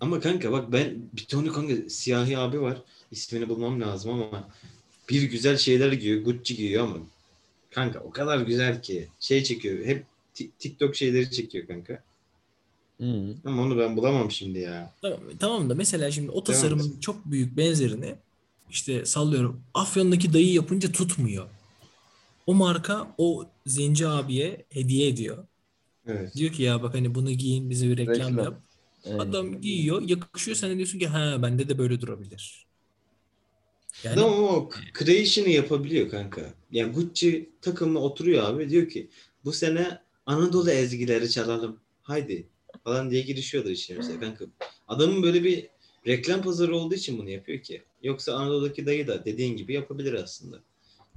Ama kanka bak ben bir tane kanka siyahi abi var. İsmini bulmam lazım ama bir güzel şeyler giyiyor. Gucci giyiyor ama kanka o kadar güzel ki çekiyor. Hep TikTok şeyleri çekiyor kanka. Ama onu ben bulamam şimdi ya. Tamam da mesela şimdi o tasarımın çok büyük benzerini işte sallıyorum Afyon'daki dayı yapınca tutmuyor. o marka o zenci abiye hediye ediyor. Evet. Diyor ki ya bak hani bunu giyin, bize bir reklam yap. Evet. Adam giyiyor, yakışıyor, sen de diyorsun ki ha bende de böyle durabilir. Yani adam o creation'ı yapabiliyor kanka. Yani Gucci takımına oturuyor abi, diyor ki bu sene Anadolu ezgileri çalalım. Haydi falan diye girişiyorlar işte mesela kanka. Adamın böyle bir reklam pazarı olduğu için bunu yapıyor ki. Yoksa Anadolu'daki dayı da dediğin gibi yapabilir aslında.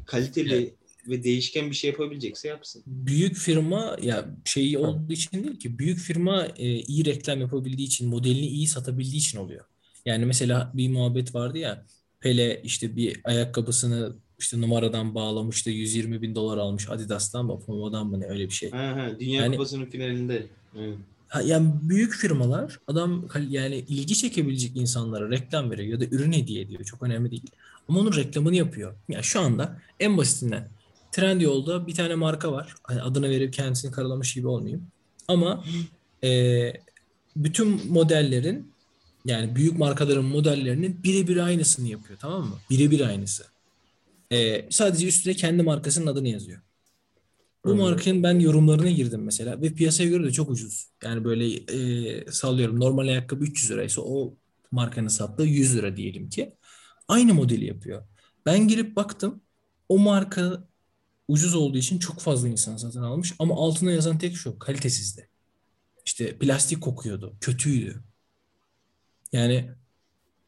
Kaliteli yani, ve değişken bir şey yapabilecekse yapsın. Büyük firma ya şeyi olduğu için değil ki. Büyük firma iyi reklam yapabildiği için, modelini iyi satabildiği için oluyor. Yani mesela bir muhabbet vardı ya. Pele işte bir ayakkabısını işte numaradan bağlamıştı. 120 bin dolar almış Adidas'tan mı, Pumadan mı, ne öyle bir şey. Dünya yani, Kupası'nın finalinde. Evet. Yani büyük firmalar adam yani ilgi çekebilecek insanlara reklam veriyor ya da ürün hediye ediyor. Çok önemli değil. Ama onun reklamını yapıyor. Yani şu anda en basitinden Trendyol'da bir tane marka var. Hani adını verip kendisini karalamış gibi olmayayım. Ama bütün modellerin yani büyük markaların modellerinin birebir aynısını yapıyor, tamam mı? Birebir aynısı. Sadece üstüne kendi markasının adını yazıyor. Bu markanın ben yorumlarına girdim mesela ve piyasaya göre de çok ucuz. Yani böyle sallıyorum normal ayakkabı 300 liraysa o markanın sattığı 100 lira diyelim ki. Aynı modeli yapıyor. Ben girip baktım o marka ucuz olduğu için çok fazla insan satın almış ama altına yazan tek şu: kalitesizdi. İşte plastik kokuyordu, kötüydü. Yani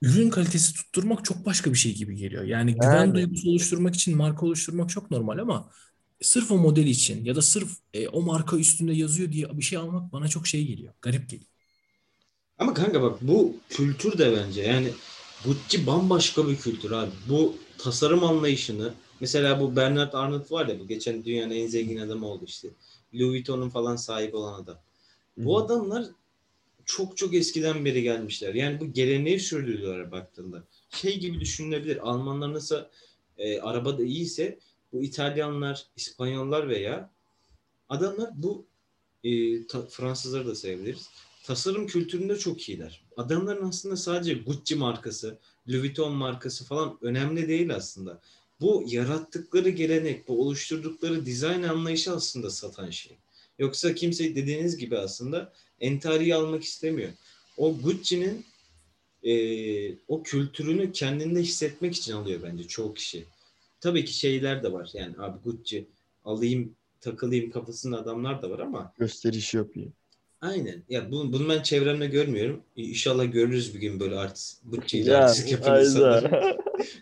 ürün kalitesi tutturmak çok başka bir şey gibi geliyor. Yani güven duygusu oluşturmak için marka oluşturmak çok normal ama sırf o model için ya da sırf o marka üstünde yazıyor diye bir şey almak bana çok şey geliyor. Garip geliyor. Ama kanka bak bu kültür de bence yani Gucci bambaşka bir kültür abi. Bu tasarım anlayışını mesela bu Bernard Arnault var ya, bu geçen dünyanın en zengin adamı oldu işte. Louis Vuitton'un falan sahibi olan adam. Bu adamlar çok çok eskiden beri gelmişler. Yani bu geleneği sürdürüyorlar baktığında. Şey gibi düşünülebilir. Almanlar nasıl arabada iyiyse bu İtalyanlar, İspanyollar veya adamlar bu Fransızları da sayabiliriz. Tasarım kültüründe çok iyiler. Adamların aslında sadece Gucci markası, Louis Vuitton markası falan önemli değil aslında. Bu yarattıkları gelenek, bu oluşturdukları dizayn anlayışı aslında satan şey. Yoksa kimse dediğiniz gibi aslında entariyi almak istemiyor. O Gucci'nin o kültürünü kendinde hissetmek için alıyor bence çoğu kişi. Tabii ki şeyler de var. Yani abi Gucci alayım, takılayım kafasında adamlar da var ama gösteriş yapayım. Aynen. Ya bunu ben çevremde görmüyorum. İnşallah görürüz bir gün böyle artist. Gucci'yle artistlik yapan insanları.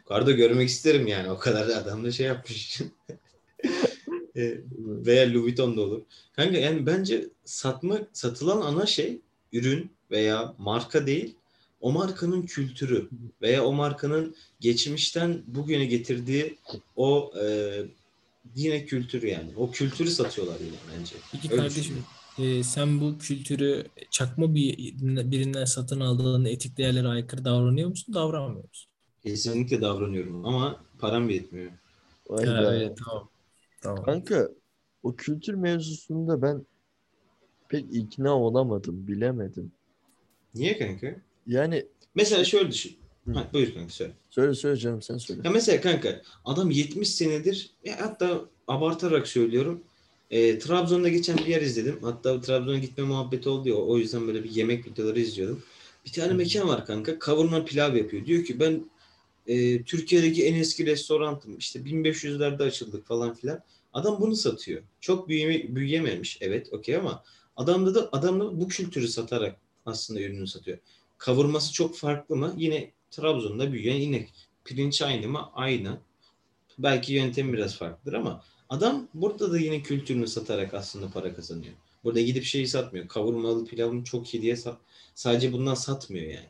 Karda görmek isterim yani. O kadar adam da şey yapmış. Veya Louis Vuitton da olur. Kanka yani bence satılan ana şey ürün veya marka değil. O markanın kültürü veya o markanın geçmişten bugüne getirdiği o yine kültürü yani. O kültürü satıyorlar yine bence. Peki öyle kardeşim sen bu kültürü çakma birinden satın aldığında etik değerlere aykırı davranıyor musun? Davranmıyor musun? Kesinlikle davranıyorum ama param yetmiyor. Evet, tamam. Kanka o kültür mevzusunda ben pek ikna olamadım, bilemedim. Niye kanka? Yani mesela şöyle düşün. Ha, buyur kanka söyle. Söyle canım sen söyle. Ya mesela kanka adam 70 senedir hatta abartarak söylüyorum. Trabzon'da geçen bir yer izledim. Hatta Trabzon'a gitme muhabbeti oldu ya. O yüzden böyle bir yemek videoları izliyordum. Bir tane mekan var kanka. Kavurma pilav yapıyor. Diyor ki ben Türkiye'deki en eski restorantım. İşte 1500'lerde açıldık falan filan. Adam bunu satıyor. Çok büyüyememiş. Evet okey ama adam da bu kültürü satarak aslında ürünü satıyor. Kavurması çok farklı mı? Yine Trabzon'da büyüyen inek. Pirinç aynı mı? Aynı. Belki yöntemi biraz farklıdır ama adam burada da yine kültürünü satarak aslında para kazanıyor. Burada gidip şeyi satmıyor. Kavurmalı pilavım çok iyi diye sadece bundan satmıyor yani.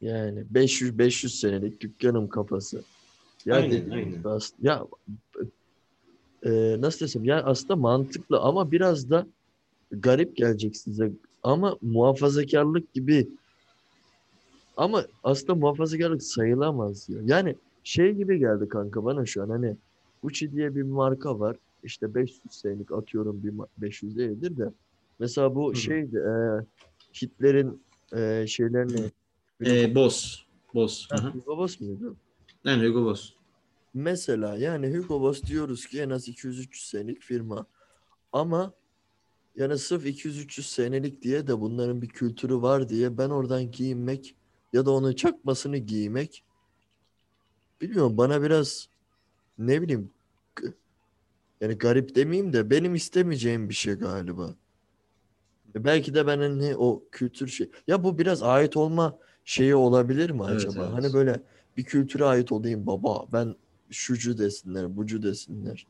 Yani 500 senelik dükkanım kafası. Ya aynen. Ya nasıl desem? Ya aslında mantıklı ama biraz da garip gelecek size. Ama muhafazakarlık gibi. Ama aslında muhafazakarlık sayılamaz ya. Yani şey gibi geldi kanka bana şu an, hani Gucci diye bir marka var. İşte 500 senelik atıyorum, bir 500 değildir de. Mesela bu şeydi Hitler'in şeylerini Boss. Hugo Boss muydu? Yani Hugo Boss. Mesela yani Hugo Boss diyoruz ki en az 200-300 senelik firma. Ama yani sırf 200-300 senelik diye de bunların bir kültürü var diye ben oradan giyinmek ya da onun çakmasını giymek, bilmiyorum, bana biraz ne bileyim yani garip demeyeyim de benim istemeyeceğim bir şey galiba. Belki de ben hani o kültür şey. Ya bu biraz ait olma şeyi olabilir mi acaba? Evet. Hani böyle bir kültüre ait olayım baba. Ben şucu desinler, bucu desinler.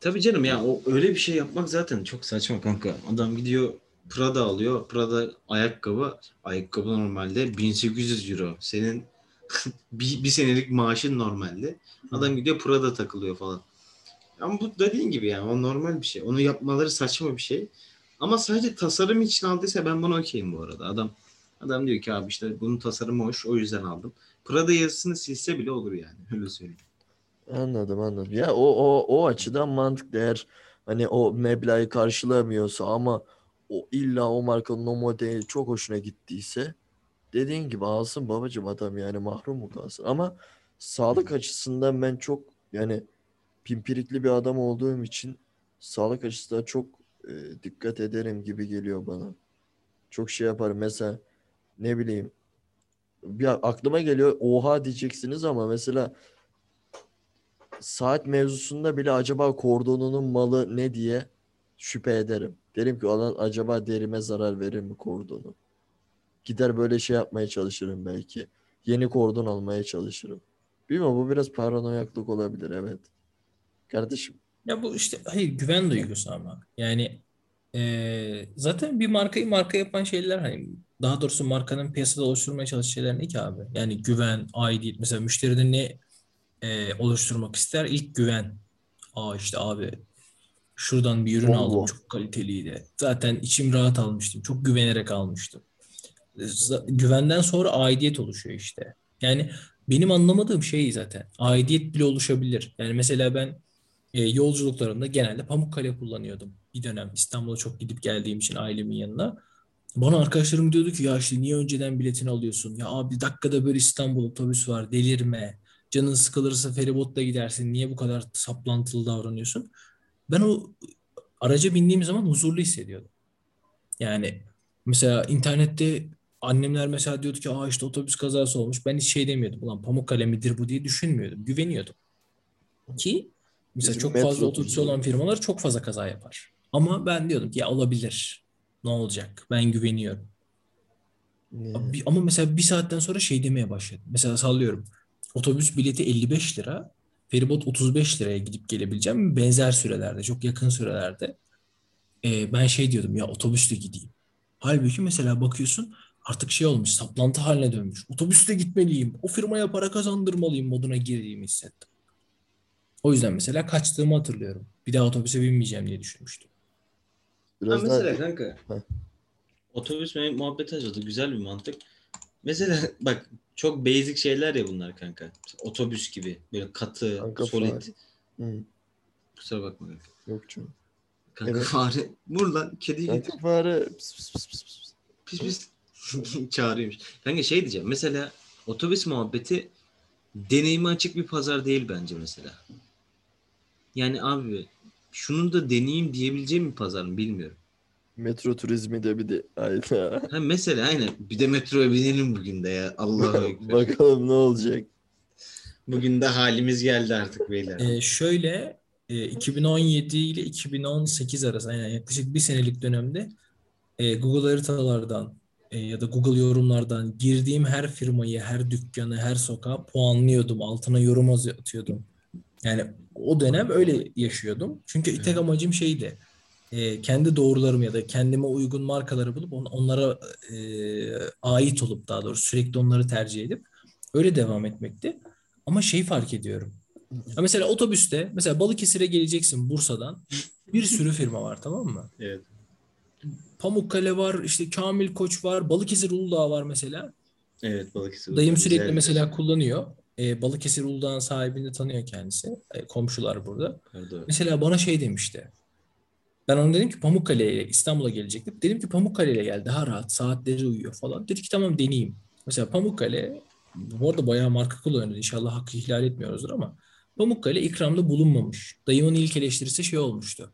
Tabii canım ya, o öyle bir şey yapmak zaten çok saçma kanka. Adam gidiyor Prada alıyor. Prada ayakkabı. Ayakkabı normalde 1800 euro. Senin bir senelik maaşın normalde. Adam gidiyor Prada takılıyor falan. Ama bu dediğin gibi yani o normal bir şey. Onu yapmaları saçma bir şey. Ama sadece tasarım için aldıysa ben bunu okeyim bu arada. Adam diyor ki abi işte bunun tasarımı hoş, o yüzden aldım. Prada yazısını silse bile olur yani. Öyle söyleyeyim. Anladım. Ya o açıdan mantıklı. Eğer hani o meblağı karşılamıyorsa ama o illa o markanın o modeli çok hoşuna gittiyse dediğin gibi alsın babacığım, adam yani mahrum mu kalsın? Ama sağlık açısından ben çok yani pimpirikli bir adam olduğum için sağlık açısından çok dikkat ederim gibi geliyor bana. Çok şey yaparım. Mesela ne bileyim ya, aklıma geliyor oha diyeceksiniz ama mesela saat mevzusunda bile acaba kordonunun malı ne diye şüphe ederim. Derim ki olan acaba derime zarar verir mi kordonu? Gider böyle şey yapmaya çalışırım belki. Yeni kordon almaya çalışırım. Bilmiyorum, bu biraz paranoyaklık olabilir, evet. Kardeşim. Ya bu işte hayır, güven duygusu ama. Yani zaten bir markayı marka yapan şeyler hani daha doğrusu markanın piyasada oluşturmaya çalıştığı şeyler ne ki abi? Yani güven, aidiyet. Mesela müşterinin ne oluşturmak ister? İlk güven. Aa işte abi şuradan bir ürün aldım. Çok kaliteliydi. Zaten içim rahat almıştım. Çok güvenerek almıştım. Güvenden sonra aidiyet oluşuyor işte. Yani benim anlamadığım şey zaten. Aidiyet bile oluşabilir. Yani mesela ben yolculuklarımda genelde Pamukkale kullanıyordum. Bir dönem İstanbul'a çok gidip geldiğim için ailemin yanına. Bana arkadaşlarım diyordu ki ya işte niye önceden biletini alıyorsun? Ya abi dakikada böyle İstanbul otobüs var, delirme. Canın sıkılırsa feribotla gidersin. Niye bu kadar saplantılı davranıyorsun? Ben o araca bindiğim zaman huzurlu hissediyordum. Yani mesela internette annemler mesela diyordu ki aa işte otobüs kazası olmuş. Ben hiç şey demiyordum. Ulan Pamukkale midir bu diye düşünmüyordum. Güveniyordum. Ki mesela çok fazla otobüsü olan firmalar çok fazla kaza yapar. Ama ben diyordum ki ya olabilir. Ne olacak? Ben güveniyorum. Ama mesela bir saatten sonra şey demeye başladım. Mesela sallıyorum. Otobüs bileti 55 lira. Feribot 35 liraya gidip gelebileceğim. Benzer sürelerde, çok yakın sürelerde. Ben şey diyordum ya otobüsle gideyim. Halbuki mesela bakıyorsun artık şey olmuş, saplantı haline dönmüş. Otobüsle gitmeliyim. O firmaya para kazandırmalıyım moduna girdiğimi hissettim. O yüzden mesela kaçtığımı hatırlıyorum. Bir daha otobüse binmeyeceğim diye düşünmüştüm. Biraz daha... Mesela kanka otobüs muhabbet açıldı. Güzel bir mantık. Mesela bak çok basic şeyler ya bunlar kanka. Otobüs gibi. Böyle katı, kanka solid. Kusura bakma kanka. Yok canım. Kanka evet. Fare. Buradan kediyi getir. Kanka fare. Pis. Çağırıyormuş. Kanka şey diyeceğim. Mesela otobüs muhabbeti deneyime açık bir pazar değil bence mesela. Yani abi şunu da deneyeyim diyebileceğim bir pazar mı bilmiyorum. Metro turizmi de bir de ayda. Ha mesela aynen. Bir de metroya binelim bugün de ya. Allah'a ekber. Bakalım ne olacak. Bugün de halimiz geldi artık beyler. Şöyle 2017 ile 2018 arası aynen yaklaşık bir senelik dönemde Google haritalardan ya da Google yorumlardan girdiğim her firmayı, her dükkanı, her sokağa puanlıyordum. Altına yorum atıyordum. Yani o dönem öyle yaşıyordum. Çünkü tek amacım şeydi. Kendi doğrularımı ya da kendime uygun markaları bulup onlara ait olup daha doğrusu sürekli onları tercih edip öyle devam etmekti. Ama şeyi fark ediyorum. Ya mesela otobüste mesela Balıkesir'e geleceksin Bursa'dan bir sürü firma var, tamam mı? Evet. Pamukkale var, işte Kamil Koç var, Balıkesir Uludağ var mesela. Evet, Balıkesir Uludağ. Dayım sürekli mesela kullanıyor. Balıkesir Uludağ'ın sahibini tanıyor kendisi. Komşular burada. Evet, evet. Mesela bana şey demişti. Ben ona dedim ki Pamukkale'ye İstanbul'a gelecektim. Dedim ki Pamukkale'ye gel daha rahat, saatleri uyuyor falan. Dedi ki tamam deneyeyim. Mesela Pamukkale, bu arada bayağı marka kullanıyor. İnşallah hakkı ihlal etmiyoruzdur ama Pamukkale ikramda bulunmamış. Dayımın ilk eleştirisi şey olmuştu.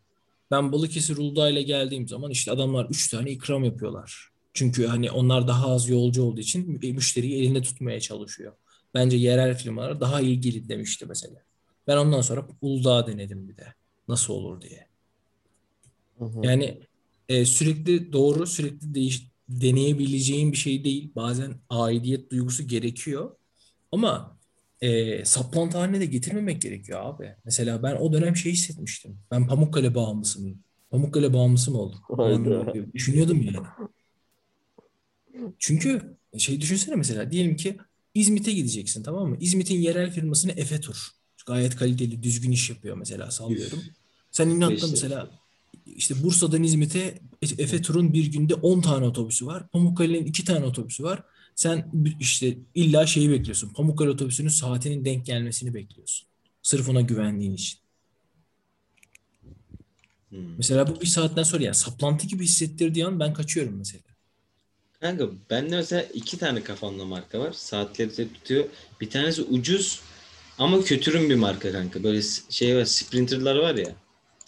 Ben Balıkesir Uludağ'yla geldiğim zaman işte adamlar 3 tane ikram yapıyorlar. Çünkü hani onlar daha az yolcu olduğu için müşteriyi elinde tutmaya çalışıyor. Bence yerel firmalar daha ilgili demişti mesela. Ben ondan sonra Uludağ denedim bir de. Nasıl olur diye. Hı hı. Yani sürekli doğru, sürekli deneyebileceğin bir şey değil. Bazen aidiyet duygusu gerekiyor. Ama saplantı haline de getirmemek gerekiyor abi. Mesela ben o dönem şey hissetmiştim. Ben Pamukkale bağımlısı mıyım? Pamukkale bağımlısı mı oldum? Düşünüyordum yani. Çünkü şey düşünsene mesela. Diyelim ki İzmit'e gideceksin, tamam mı? İzmit'in yerel firmasını Efe Tur. Gayet kaliteli, düzgün iş yapıyor mesela, sallıyorum. Sen inatla mesela işte Bursa'dan İzmit'e Efe Tur'un bir günde 10 tane otobüsü var. Pamukkale'nin 2 tane otobüsü var. Sen işte illa şeyi bekliyorsun. Pamukkale otobüsünün saatinin denk gelmesini bekliyorsun. Sırf ona güvendiğin için. Hmm. Mesela bu bir saatten sonra yani saplantı gibi hissettirdiği an ben kaçıyorum mesela. Kanka bende mesela 2 tane kafamda marka var. Saatleri de tutuyor. Bir tanesi ucuz ama kötürüm bir marka kanka. Böyle şey var, Sprinter'lar var ya.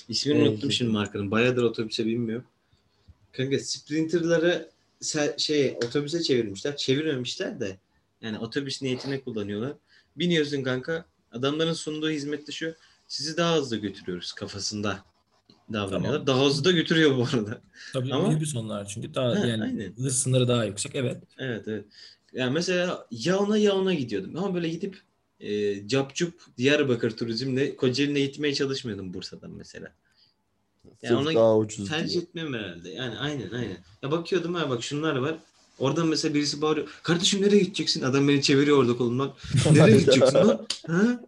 İsmini unuttum şimdi markanın. Bayağıdır otobüse binmiyorum. Kanka Sprinter'ları otobüse çevirmişler. Çevirmemişler de yani otobüs niyetine kullanıyorlar. Biniyorsun kanka. Adamların sunduğu hizmet de şu. Sizi daha hızlı götürüyoruz kafasında davranıyorlar. Tamam. Daha hızlı da götürüyor bu arada. Tabii ama minibüs onlar çünkü daha yani hız sınırı daha yüksek. Evet. Yani mesela ya ona gidiyordum. Ama böyle gidip Capcup Diyarbakır Turizm'le Kocaeli'ne gitmeye çalışmıyordum Bursa'dan mesela. Yani sırf ona tercih etmem herhalde. Yani aynen. Ya bakıyordum bak şunlar var. Oradan mesela birisi bağırıyor. Kardeşim nereye gideceksin? Adam beni çeviriyor orada kolumdan. Nereye gideceksin lan? Ha?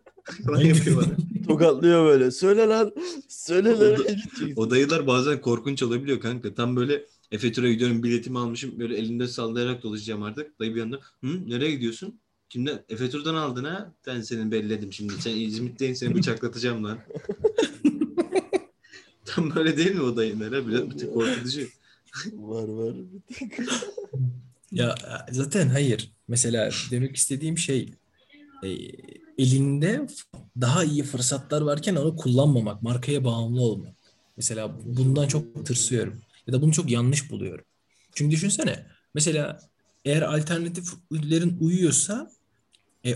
Tokatlıyor böyle. Söyle lan. O dayılar bazen korkunç olabiliyor kanka. Tam böyle Efetur'a gidiyorum, biletimi almışım. Böyle elimde sallayarak dolaşacağım artık. Dayı bir yandan nereye gidiyorsun? Şimdi Efetur'dan aldın ha? Ben seni belledim şimdi. Sen İzmit'teyim, seni bıçaklatacağım lan. Tam böyle değil mi o dayınlara? Biraz bir tık korkutucu. Var bir tık. Ya zaten hayır. Mesela demek istediğim şey elinde daha iyi fırsatlar varken onu kullanmamak. Markaya bağımlı olmak. Mesela bundan çok tırsıyorum. Ya da bunu çok yanlış buluyorum. Çünkü düşünsene. Mesela eğer alternatiflerin uyuyorsa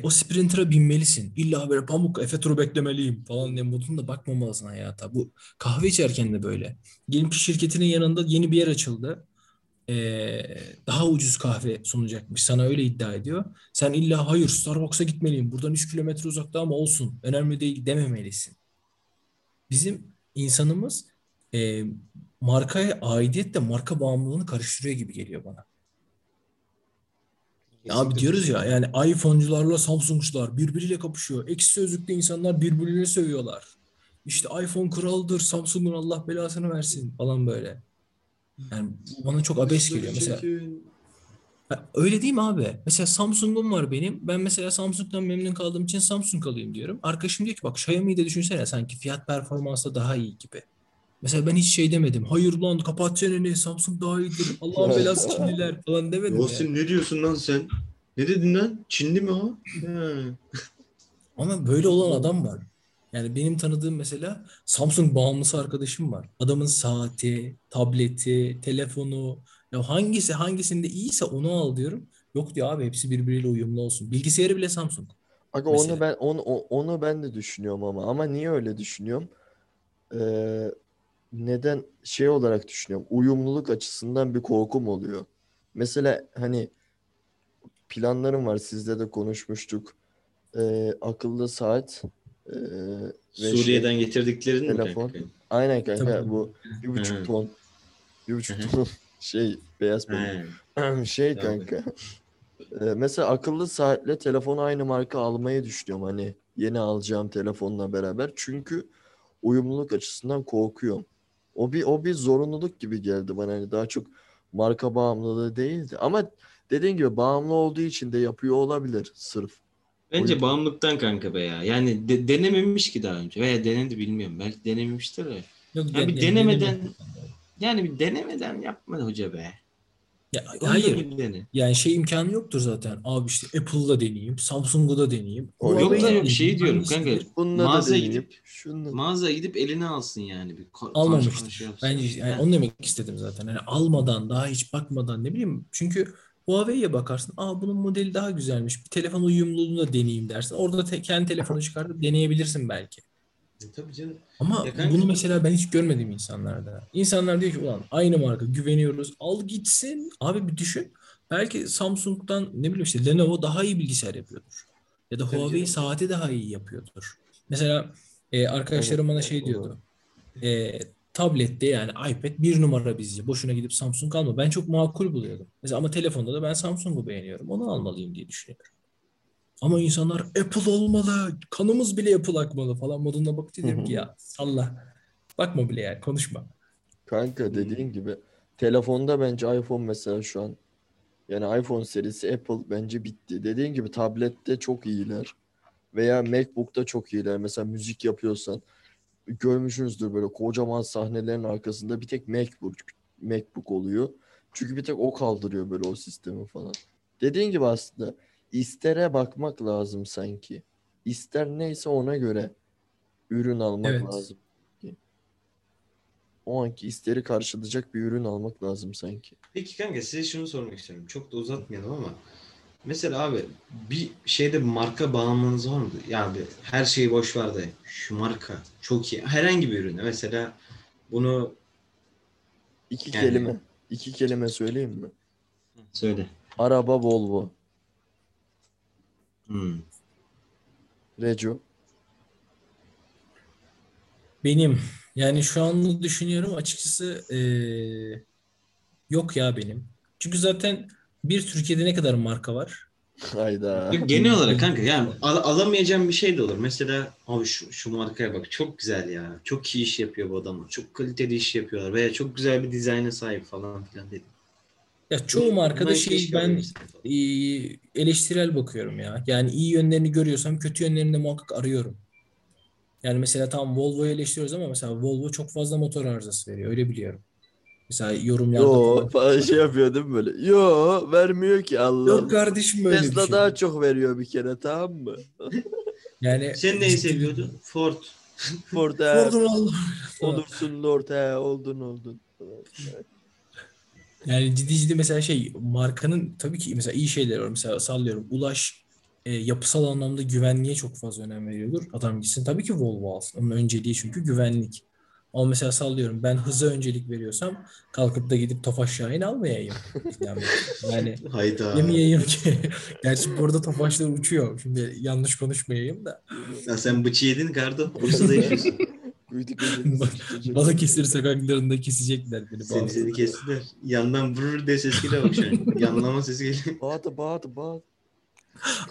o Sprinter'a binmelisin. İlla böyle Efe Tur'u beklemeliyim falan diye modunda bakmamalısın hayata. Bu kahve içerken de böyle. Gelip şirketinin yanında yeni bir yer açıldı. Daha ucuz kahve sunacakmış. Sana öyle iddia ediyor. Sen illa hayır Starbucks'a gitmeliyim. Buradan 3 kilometre uzakta ama olsun. Önemli değil dememelisin. Bizim insanımız markaya aidiyetle marka bağımlılığını karıştırıyor gibi geliyor bana. Abi diyoruz ya yani iPhone'cularla Samsung'cular birbiriyle kapışıyor. Ekşi Sözlük'te insanlar birbirlerini sövüyorlar. İşte iPhone kraldır, Samsung'un Allah belasını versin falan böyle. Yani bana çok abes geliyor mesela. Öyle değil mi abi? Mesela Samsung'um var benim. Ben mesela Samsung'dan memnun kaldığım için Samsung alayım diyorum. Arkadaşım diyor ki bak Xiaomi'yi de düşünsene sanki fiyat performansı daha iyi gibi. Mesela ben hiç şey demedim. Hayır lan kapat çeneni. Samsung daha iyidir. Allah'ın belası Çinliler falan demedim. Yasin yani. Ne diyorsun lan sen? Ne dedin lan? Çinli mi o? Ama böyle olan adam var. Yani benim tanıdığım mesela Samsung bağımlısı arkadaşım var. Adamın saati, tableti, telefonu. Ya hangisinde iyiyse onu al diyorum. Yok diyor abi hepsi birbiriyle uyumlu olsun. Bilgisayarı bile Samsung. Aga mesela. Onu ben de düşünüyorum ama niye öyle düşünüyorum? Neden şey olarak düşünüyorum. Uyumluluk açısından bir korkum oluyor. Mesela hani planlarım var. Sizle de konuşmuştuk. Akıllı saat. Suriye'den getirdiklerini telefon. Mi kanka? Aynen kanka. Tabii. Bu 1,5 ton. 1,5 ton beyaz peynir. Kanka. Mesela akıllı saatle telefonu aynı marka almayı düşünüyorum. Hani yeni alacağım telefonla beraber. Çünkü uyumluluk açısından korkuyorum. O bir zorunluluk gibi geldi bana. Hani daha çok marka bağımlılığı değildi. Ama dediğin gibi bağımlı olduğu için de yapıyor olabilir sırf. Bence uyum. Bağımlılıktan kanka be ya. Yani denememiş ki daha önce. Veya denedi bilmiyorum. Belki denememiştir. Yok, yani bir denemeden yapma hoca be. Ya, Onu da hayır. bir dene. Yani şey imkanı yoktur zaten. Abi işte Apple'da deneyeyim, Samsung'da deneyim, Yok Huawei'de da deneyeyim. şeyi diyorum kanka. Hangisidir? Bununla da Mağazaya gidip deneyip, şununla da. Mağazaya gidip eline alsın yani. Bir şey Almamıştır. yapsın. Bence yani Heh. onu demek istedim zaten. Yani almadan, daha hiç bakmadan, ne bileyim. Çünkü Huawei'ye bakarsın. Aa, bunun modeli daha güzelmiş. Bir telefon uyumluluğunu da deneyeyim dersin. Orada kendi telefonu çıkartıp deneyebilirsin belki. Tabii canım. Ama Ya kanka, bunu mesela ben hiç görmedim insanlarda. İnsanlar diyor ki ulan aynı marka, güveniyoruz, al gitsin. Abi bir düşün. Belki Samsung'dan, ne bileyim işte Lenovo daha iyi bilgisayar yapıyordur. Ya da tabii Huawei canım. saati daha iyi yapıyordur. Mesela arkadaşlarım bana şey diyordu. Tablette yani iPad bir numara bizce. Boşuna gidip Samsung alma. Ben çok makul buluyordum. Mesela ama telefonda da ben Samsung'u beğeniyorum. Onu almalıyım diye düşünüyorum. Ama insanlar Apple olmalı, kanımız bile Apple akmalı falan moduna bakıp Hı dedim ki hı. ya salla. Bakma bile yani, konuşma. Kanka dediğin gibi telefonda bence iPhone mesela şu an, yani iPhone serisi Apple bence bitti. Dediğin gibi tablette çok iyiler veya MacBook'ta çok iyiler. Mesela müzik yapıyorsan görmüşsünüzdür, böyle kocaman sahnelerin arkasında bir tek MacBook oluyor. Çünkü bir tek o kaldırıyor böyle o sistemi falan. Dediğin gibi aslında İstere bakmak lazım sanki. İster neyse ona göre ürün almak Evet. lazım. O anki isteri karşılayacak bir ürün almak lazım sanki. Peki kanka, size şunu sormak istiyorum. Çok da uzatmayalım ama mesela abi bir şeyde marka bağımlılığınız var mı? Yani her şeyi boş ver de şu marka çok iyi. Herhangi bir ürüne mesela bunu İki Yani- kelime. İki kelime söyleyeyim mi? söyle. Araba Volvo. Hmm. Reco. Benim yani şu an düşünüyorum açıkçası, yok ya benim. Çünkü zaten bir Türkiye'de ne kadar marka var? Hayda. Yok, genel olarak kanka yani alamayacağım bir şey de olur. Mesela abi şu markaya bak, çok güzel ya. Çok iyi iş yapıyor bu adamlar. Çok kaliteli iş yapıyorlar veya çok güzel bir dizayna sahip falan filan dedim. Ya çoğu markada Bundan şey, keşke ben alabilsem falan. Eleştirel bakıyorum ya. Yani iyi yönlerini görüyorsam kötü yönlerini de muhakkak arıyorum. Yani mesela tam Volvo'yu eleştiriyoruz ama mesela Volvo çok fazla motor arızası veriyor. Öyle biliyorum. Mesela yorumlarda Yo falan şey yapıyor değil mi böyle? Yo vermiyor ki Allah yok Allah. kardeşim, böyle bir Tesla şey daha yok. çok veriyor bir kere, tamam mı? Yani Sen neyi ciddi bir seviyordun? Ford. Ford he, Ford'un Allah falan. olursun Lord he, oldun. Yani ciddi mesela şey, markanın tabii ki mesela iyi şeyleri var. Mesela sallıyorum Ulaş yapısal anlamda güvenliğe çok fazla önem veriyordur. Adam gitsin tabii ki Volvo alsın. Onun önceliği çünkü güvenlik. Ama mesela sallıyorum ben hıza öncelik veriyorsam kalkıp da gidip Tofaş Şahin almayayım. Yani Hayda. yemeyeyim ki. Gerçi burada Tofaşlar uçuyor. Şimdi yanlış konuşmayayım da. Ya sen bıçı yedin kardo. Bursa'da yaşıyorsun. Güydük ödünüzü tutacak. Balıkesir sokaklarında kesecekler beni bu Seni hafta. kestiler. Yandan vurur diye ses geliyor bak şu an. Yanlama sesi geliyor. Bağırdı. Kanka.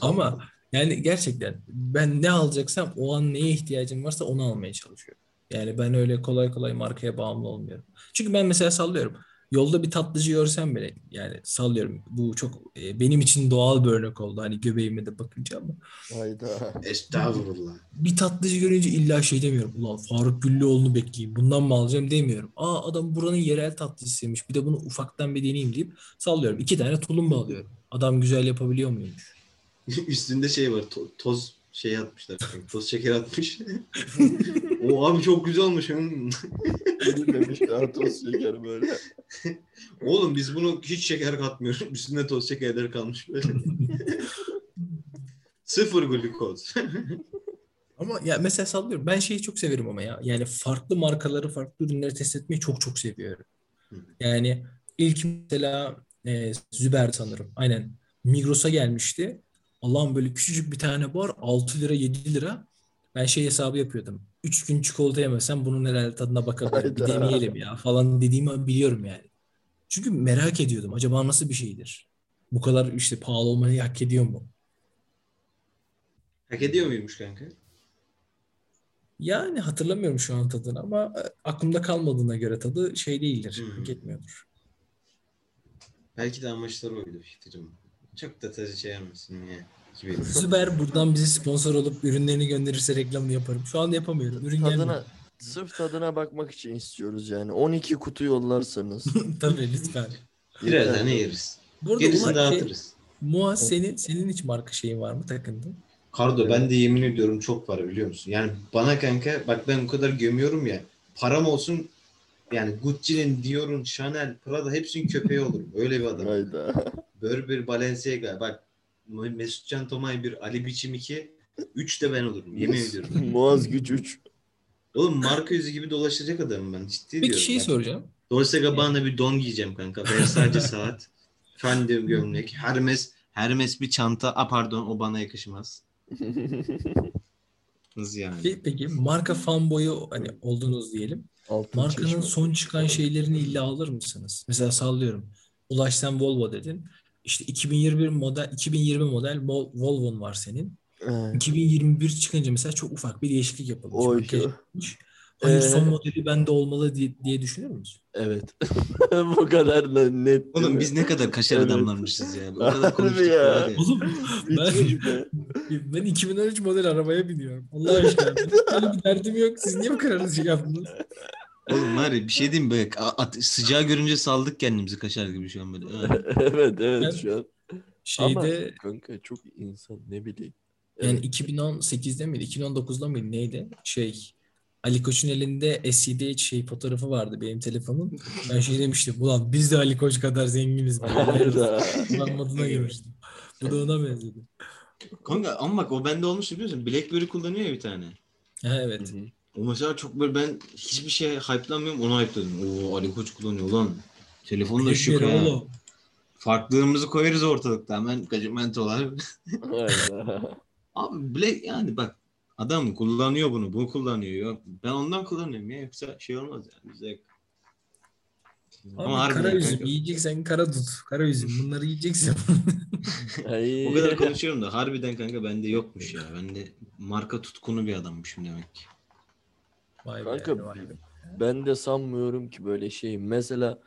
Ama yani gerçekten ben ne alacaksam o an neye ihtiyacım varsa onu almaya çalışıyorum. Yani ben öyle kolay kolay markaya bağımlı olmuyorum. Çünkü ben mesela sallıyorum. Yolda bir tatlıcı görsem bile, yani sallıyorum. Bu çok benim için doğal bir örnek oldu. Hani göbeğime de bakınca, ama Hayda. Estağfurullah. bir tatlıcı görünce illa şey demiyorum. Ulan Faruk Güllüoğlu'nu bekleyeyim. Bundan mı alacağım demiyorum. Aa, adam buranın yerel tatlıcısıymış. Bir de bunu ufaktan bir deneyeyim deyip sallıyorum. 2 tane tulumba alıyorum. Adam güzel yapabiliyor muymuş? Üstünde şey var. Toz şey atmışlar. Toz şeker atmış. O abi çok güzel olmuş. Bilmemiş daha toz şeker böyle. Oğlum biz bunu hiç şeker katmıyoruz. Üstünde toz şekerleri kalmış böyle. Sıfır glikoz. Ama ya mesela sallıyorum. Ben şeyi çok severim ama ya. Yani farklı markaları, farklı ürünleri test etmeyi çok çok seviyorum. Yani ilk mesela Züber sanırım. Aynen. Migros'a gelmişti. Allah'ım böyle küçücük bir tane bar 6 lira 7 lira. Ben şey hesabı yapıyordum. 3 gün çikolata yemesem bunun herhalde tadına bakabilirim. Bir Hayda. deneyelim ya falan dediğimi biliyorum yani. Çünkü merak ediyordum. Acaba nasıl bir şeydir? Bu kadar işte pahalı olmayı hak ediyor mu? Hak ediyor muymuş kanka? Yani hatırlamıyorum şu an tadını ama aklımda kalmadığına göre tadı şey değildir. Hak Hmm. etmiyordur. Belki de amaçları oydu fikrim. Çok da tercih yapmasın ya. Gibi. Süper, buradan bize sponsor olup ürünlerini gönderirse reklamını yaparım. Şu anda yapamıyorum. Ürün gelmiyor. Tadına sırf tadına bakmak için istiyoruz yani. 12 kutu yollarsanız. Tabii lütfen. Birazdan yeriz. Gerisini dağıtırız. Muaz, senin hiç marka şeyin var mı, takındın? Kardo evet. Ben de yemin ediyorum çok var, biliyor musun? Yani bana kanka bak, ben o kadar gömüyorum ya. Param olsun yani Gucci'nin, Dior'un, Chanel, Prada hepsinin köpeği olurum. Öyle bir adam. Hayda. Burberry, Balenciaga. Bak Mesutcan Tomay 1, Ali Biçim 2, 3 de ben olurum. Yemin ediyorum. Muaz Güç 3. Oğlum marka yüzü gibi dolaşacak adamım ben. Ciddi diyorum. Bir şey soracağım. Dolce Gabbana bir don giyeceğim kanka. Ben sadece saat. Efendim gömlek. Hermes bir çanta. Pardon, o bana yakışmaz. Yani. Peki marka fanboyu hani oldunuz diyelim. Altın markanın çeşme. Son çıkan şeylerini illa alır mısınız? Mesela sallıyorum. Ulaş sen Volvo dedin. İşte 2020 model Volvo'n var senin. 2021 çıkınca mesela çok ufak bir değişiklik yapılmış. Hayır, son modeli bende olmalı diye düşünür müsün? Evet. Bu kadar da net. Oğlum biz ne kadar kaşar adamlarmışız ya. O kadar konuştuk ya. Oğlum ben 2013 model arabaya biniyorum. Allah aşkına. Benim bir derdim yok. Siz niye bu kararınızı şey yaptınız? Oğlum var ya, bir şey diyeyim mi? Sıcağı görünce saldık kendimizi kaşar gibi şu an böyle. evet yani, şu an. Şeyde... Ama kanka çok insan ne bileyim. Yani 2018'de miydi? 2019'da mıydı? Neydi? Ali Koç'un elinde SCDH fotoğrafı vardı benim telefonum. Ben demiştim. Ulan biz de Ali Koç kadar zenginiz. Kullanmadığına girmiştim. Bu da ona benzedi. Kanka ama bak o bende olmuş, biliyorsun. BlackBerry kullanıyor ya bir tane. Evet. Hı-hı. O mesela çok böyle, ben hiçbir şeye hype'lanmıyorum. Onu hype'ladım. Oo, Ali Koç kullanıyor ulan. Telefonu da şık ha. Farklılığımızı koyarız ortalıkta. Hemen gacımentolar. Abi Black yani bak. Adam kullanıyor bunu. Bu kullanıyor. Ben ondan kullanıyorum ya. Yoksa olmaz yani. Bize... Ama kara üzüm yiyeceksen kara tut. Kara üzüm. Bunları yiyeceksin. O kadar konuşuyorum da harbiden kanka bende yokmuş ya. Bende marka tutkunu bir adammışım demek ki. Kanka ben de sanmıyorum ki böyle şey. Mesela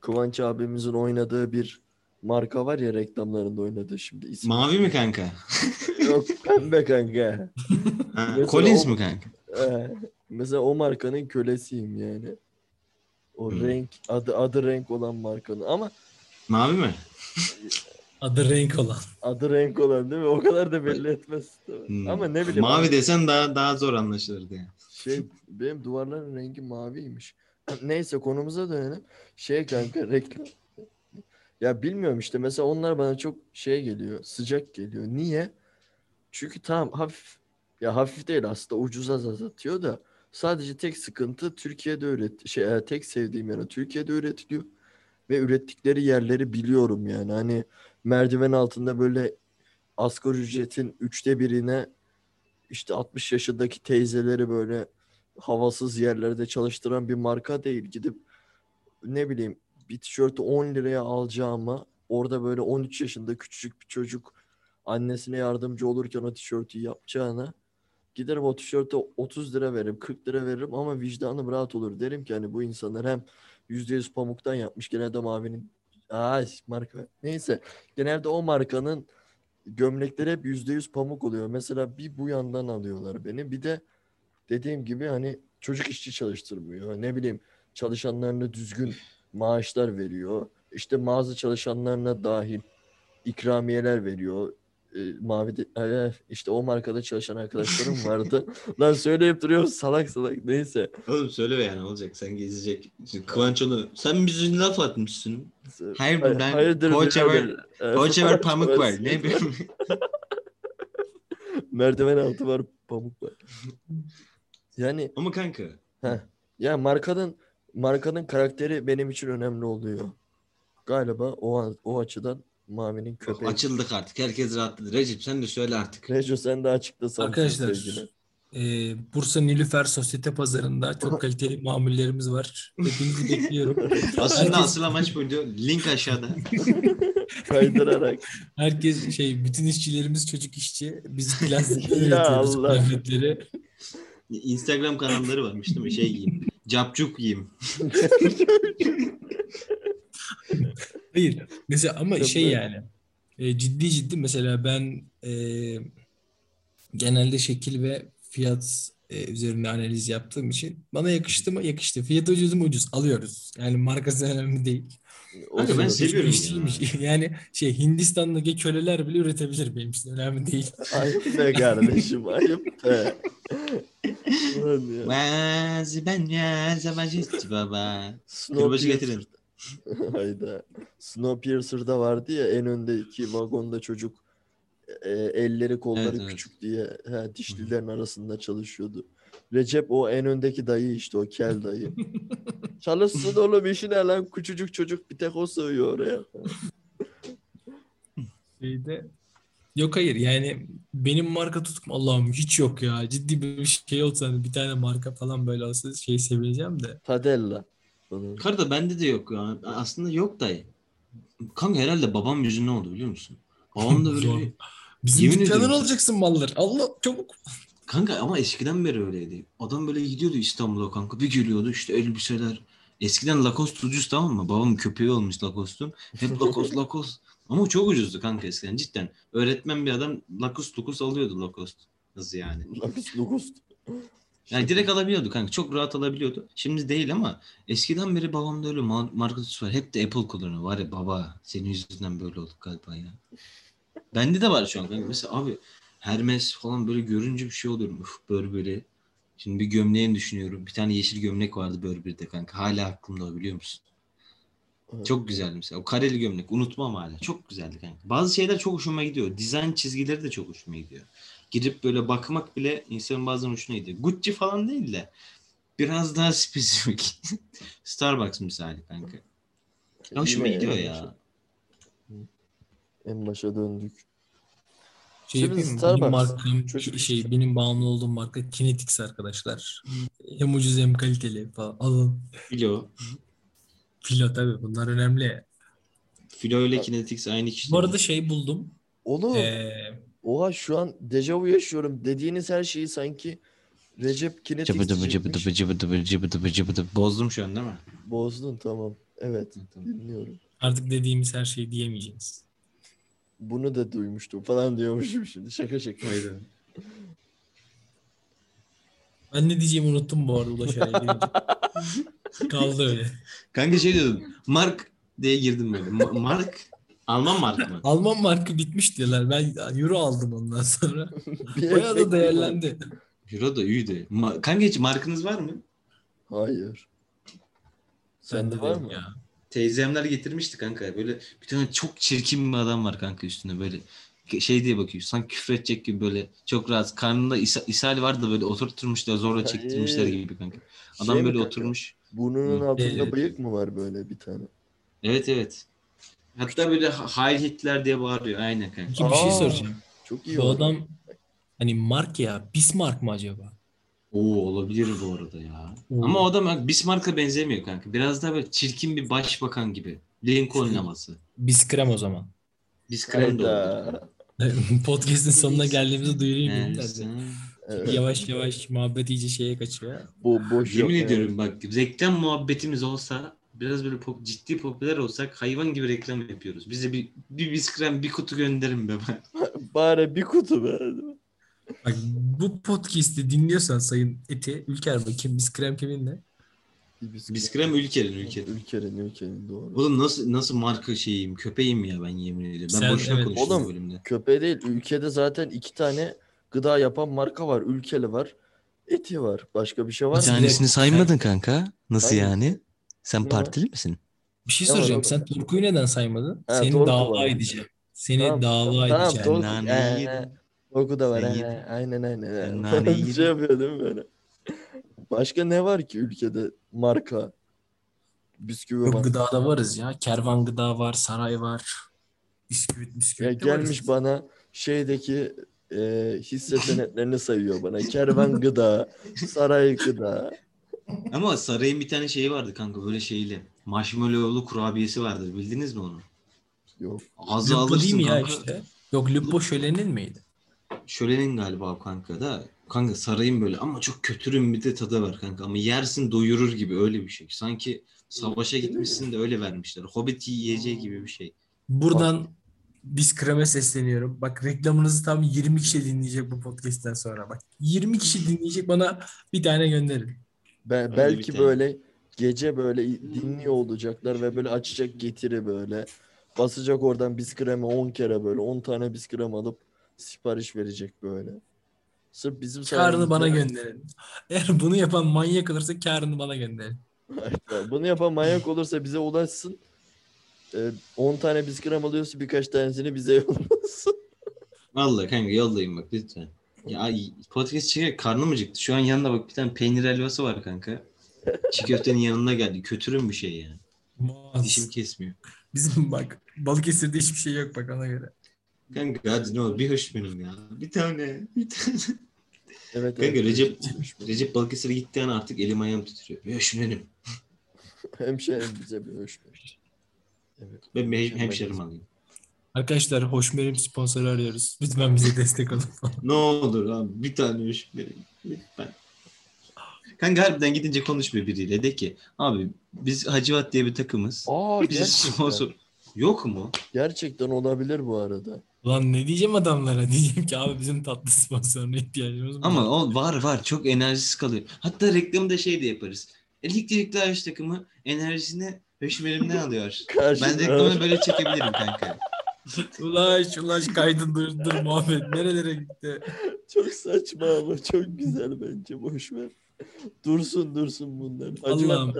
Kıvanç abimizin oynadığı bir marka var ya, reklamlarında oynadığı şimdi. İsim. Mavi mi kanka? Yok pembe kanka. Collins mi kanka? Mesela o markanın kölesiyim yani. O renk, adı renk olan markanın ama... Mavi mi? Adı renk olan değil mi? O kadar da belli etmez. Ama ne bileyim. Mavi desen daha zor anlaşılırdı yani. Benim duvarların rengi maviymiş. Neyse konumuza dönelim. Kanka reklam... Ya bilmiyorum işte, mesela onlar bana çok geliyor, sıcak geliyor. Niye? Çünkü tamam hafif değil aslında, ucuza satıyor da sadece tek sıkıntı Türkiye'de tek sevdiğim yanı Türkiye'de üretiliyor ve ürettikleri yerleri biliyorum yani. Hani merdiven altında böyle asgari ücretin 3'te 1'ine işte 60 yaşındaki teyzeleri böyle havasız yerlerde çalıştıran bir marka değil. Gidip ne bileyim bir tişörtü 10 liraya alacağıma orada böyle 13 yaşında küçücük bir çocuk annesine yardımcı olurken o tişörtü yapacağına giderim o tişörte 30 lira veririm, 40 lira veririm ama vicdanım rahat olur. Derim ki hani bu insanlar hem %100 pamuktan yapmış, genelde mavinin marka. Neyse, genelde o markanın gömlekleri hep %100 pamuk oluyor. Mesela bir bu yandan alıyorlar beni. Bir de dediğim gibi hani çocuk işçi çalıştırmıyor. Ne bileyim, çalışanlarına düzgün maaşlar veriyor. İşte mağaza çalışanlarına dahil ikramiyeler veriyor. İşte o markada çalışan arkadaşlarım vardı. Lan söyleyip duruyorum salak. Neyse. Oğlum söyle be yani, olacak. Sen gezecek. Kıvanç onu. Sen bizi laf atmışsın. Hayır ben koçever pamuk var. Ne bileyim. Merdiven altı var, pamuk var. Yani. Ama kanka. Ya markanın karakteri benim için önemli oluyor. Galiba o açıdan Mavi'nin köpeği. Açıldık artık. Herkes rahatladı. Recep sen de söyle artık. Recep sen de açıklasana. Arkadaşlar Bursa Nilüfer Sosyete Pazarı'nda çok kaliteli mamullerimiz var. Hepinizi bekliyorum. Asıl amaç buydu. Link aşağıda. Kaydırarak. Herkes bütün işçilerimiz çocuk işçi. Biz plastikleri üretiyoruz. Kıyafetleri. Instagram kanalları varmış değil mi? Giyeyim. Capcuk yiyeyim. Hayır. Mesela ama yani ciddi mesela ben genelde şekil ve fiyat üzerine analiz yaptığım için bana yakıştı mı? Yakıştı. Fiyatı ucuz mu? Ucuz. Alıyoruz. Yani markası önemli değil. Abi ben seviyorum ya. Yani şey, Hindistan'daki köleler bile üretebilir benim için. Önemli değil. Ayıp be kardeşim. Ayıp be. Bazı ben ya zavacıttı baba. Kırbaçı getirin. Hayda. Snowpiercer'da vardı ya, en öndeki vagonda çocuk elleri kolları küçük diye dişlilerin arasında çalışıyordu. Recep o en öndeki dayı işte, o kel dayı. Çalışsın oğlum, işine lan, küçücük çocuk, bir tek o sığıyor oraya. Yok hayır, yani benim marka tutkum Allah'ım hiç yok ya. Ciddi bir şey olsa, bir tane marka falan böyle olsa şey seveceğim de. Tadella. Karda bende de yok ya. Aslında yok dayı. Kanka herhalde babam yüzünden oldu, biliyor musun? Babam da böyle... Bizim dükkanın olacaksın mallar. Allah çabuk. Kanka ama eskiden beri öyleydi. Adam böyle gidiyordu İstanbul'a kanka. Bir geliyordu işte elbiseler. Eskiden Lacoste ucuz, tamam mı? Babamın köpeği olmuş Lacoste'un. Hep Lacoste. Ama çok ucuzdu kanka eskiden cidden. Öğretmen bir adam Lacoste alıyordu, Lacoste. Hızlı yani. Lacoste. Yani direkt alabiliyordu kanka. Çok rahat alabiliyordu. Şimdi değil ama eskiden beri babamda öyle marka tutusu var. Hep de Apple kullanıyor. Var ya baba, senin yüzünden böyle olduk galiba ya. Bende de var şu an kanka. Mesela abi Hermes falan böyle görünce bir şey oluyorum. Uf, Burberry. Şimdi bir gömleğini düşünüyorum. Bir tane yeşil gömlek vardı Burberry'de kanka. Hala aklımda o, biliyor musun? Evet. Çok güzeldi mesela. O kareli gömlek. Unutmam hala. Çok güzeldi kanka. Bazı şeyler çok hoşuma gidiyor. Dizayn çizgileri de çok hoşuma gidiyor. Girip böyle bakmak bile insanın bazen hoşuna gidiyor. Gucci falan değil de biraz daha spesifik. Starbucks misali kanka. Hoşuma gidiyor ya. En başa döndük. Benim markam, benim bağımlı olduğum marka Kinetics arkadaşlar. Hem ucuz hem kaliteli falan. Alın. Filo tabii, bunlar önemli. Filo ile Kinetics aynı kişi. Bu arada şey buldum. Oğlum. Oha şu an dejavu yaşıyorum. Dediğiniz her şeyi sanki Recep Kinetics bozdum şu an değil mi? Bozdun, tamam. Evet, dinliyorum. Artık dediğimiz her şeyi diyemeyeceğiz. Bunu da duymuştum falan diyormuşum şimdi. Şaka. Ben ne diyeceğimi unuttum bu arada Ulaş abi. Kaldı öyle. Kanka şey diyordum. Mark diye girdim böyle. Mark. Alman markı mı? Alman markı bitmiş diyorlar. Ben euro aldım ondan sonra. Bayağı da değerlendi. Euro da iyiydi. Kanka hiç markınız var mı? Hayır. Sende var mı? Ya. Teyzemler getirmişti kanka. Böyle bir tane çok çirkin bir adam var kanka üstüne. Böyle şey diye bakıyor. Sanki küfür edecek gibi böyle. Çok rahat. Karnında ishal vardı böyle. Oturtmuşlar. Zorla çektirmişler gibi kanka. Adam şey böyle kanka? Oturmuş. Burnunun altında bıyık mı var böyle bir tane? Evet. Hatta böyle Heil Hitler diye bağırıyor. Aynen kanka. Bir şey soracağım. Çok iyi. Bu oldu. Adam hani mark ya. Bismarck mı acaba? Olabilir bu arada ya. Ama o adam Bismarck'a benzemiyor kanka. Biraz daha böyle çirkin bir başbakan gibi. Lincoln laması. Biskrem o zaman. Biskrem de olabilir. Podcast'ın sonuna geldiğimizi duyurayım. Evet. Yavaş muhabbet iyice şeye kaçıyor. Boş yemin ediyorum bak, reklam muhabbetimiz olsa, biraz böyle ciddi popüler olsak hayvan gibi reklam yapıyoruz. Bize bir Biskrem bir kutu gönderin be. Bari bir kutu be. Bak, bu podcast'i dinliyorsan Sayın Eti, Ülker bakayım. Biskrem kimin ne? Biskrem Ülker'in doğru. Oğlum nasıl marka şeyim, köpeğim ya, ben yemin ediyorum. Ben boşuna konuştum oğlum, bölümde. Köpeği değil, ülkede zaten 2 tane gıda yapan marka var. Ülkeli var, Eti var. Başka bir şey var mı? Bir tanesini saymadın kanka. Nasıl yani? Sen partili misin? Bir şey soracağım. Sen Turku'yu neden saymadın? Seni dava edeceğim. Seni dava edeceğim. Korku da var. Aynen. Naneyi şey yapıyor değil mi böyle? Başka ne var ki ülkede? Marka. Bisküvi var. Gıdada varız ya. Kervan gıda var. Saray var. Bisküvit. Ya gelmiş bana şeydeki hisse senetlerini sayıyor bana. Kervan gıda. Saray gıda. Ama sarayın bir tane şeyi vardı kanka. Böyle şeyli. Marshmallow'lu kurabiyesi vardır. Bildiniz mi onu? Yok. Ağzı alırsın kanka. Ya işte. Yok, Lupo şölenin miydi? Şölenin galiba kanka da. Kanka sarayın böyle ama çok kötürüm bir de tadı var kanka. Ama yersin doyurur gibi, öyle bir şey. Sanki savaşa gitmişsin de öyle vermişler. Hobbit yiyeceği gibi bir şey. Buradan Biz Krem'e sesleniyorum. Bak reklamınızı tam 20 kişi dinleyecek bu podcast'ten sonra. Bak 20 kişi dinleyecek, bana bir tane gönderin. Belki böyle gece böyle dinliyor olacaklar ve böyle açacak Getir'i böyle. Basacak oradan Biz Krem'e 10 kere böyle 10 tane Biz Krem alıp sipariş verecek böyle. Sırf bizim kârını bana gönderin. Eğer bunu yapan manyak olursa kârını bana gönderin. Bunu yapan manyak olursa bize ulaşsın. 10 tane biskrem alıyorsa birkaç tanesini bize yollasın. Vallahi kanka yollayın bak lütfen. Ya podcast çeker, karnım acıktı. Şu an yanında bak bir tane peynir helvası var kanka. Çiğ köftenin yanına geldi. Kötürüm bir şey yani. Muaz. Dişim kesmiyor. Bizim bak Balıkesir'de hiçbir şey yok bak ona göre. Kanka hadi ne olur bir hoş benim ya. Bir tane. Evet, kanka evet. Recep Balıkesir'e gittiği an artık elim ayağım titriyor. Bir hoş benim. Hemşerim bize bir hoş benim. Evet. Ben hemşerim alayım. Arkadaşlar hoşmerim sponsoru arıyoruz. Lütfen bize destek olun. Ne olur abi bir tane hoşmerim. Lütfen. Kanka harbiden gidince konuş biriyle. De ki abi biz Hacivat diye bir takımız. Bize sponsor yok mu? Gerçekten olabilir bu arada. Lan ne diyeceğim adamlara? Diyeceğim ki abi bizim tatlı sponsoruna ihtiyacımız var. Ama o var. Çok enerjisiz kalıyor. Hatta reklamı da şey de yaparız. Elektrikli araç takımı enerjisini Höşmerim'den alıyor. Ben reklamı böyle çekebilirim kanka. Ulaş kaydı durdur muhabbet. Nerelere gitti? Çok saçma ama çok güzel bence. Boşver. Dursun bunlar. Allah'ım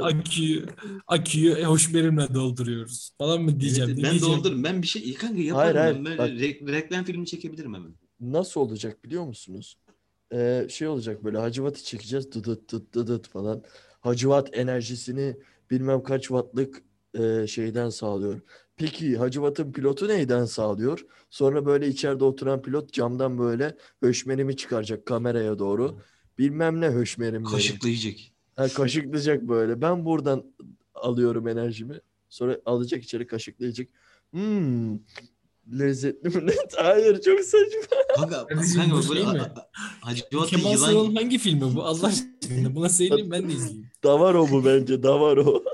aküyü Höşmerim'le dolduruyoruz. Falan mı diyeceğim? Evet, ben doldururum. Ben bir şey kanka yaparım. Hayır, ben böyle reklam filmi çekebilirim hemen. Nasıl olacak biliyor musunuz? Şey olacak böyle Hacivat'ı çekeceğiz. Dıdıt dıdıt dıdıt falan. Hacivat enerjisini bilmem kaç wattlık şeyden sağlıyor. Peki Hacivat'ın pilotu neyden sağlıyor? Sonra böyle içeride oturan pilot camdan böyle höşmerimi çıkaracak kameraya doğru. Bilmem ne höşmerimleri. Kaşıklayacak. Kaşıklayacak böyle. Ben buradan alıyorum enerjimi. Sonra alacak içeri kaşıklayacak. Lezzetli mi? Hayır çok saçma. Kanka böyle Hacivat'ın yılan... Hangi filmi bu? Allah aşkına buna seyredeyim ben de izleyeyim. Davaro bu bence. Davaro.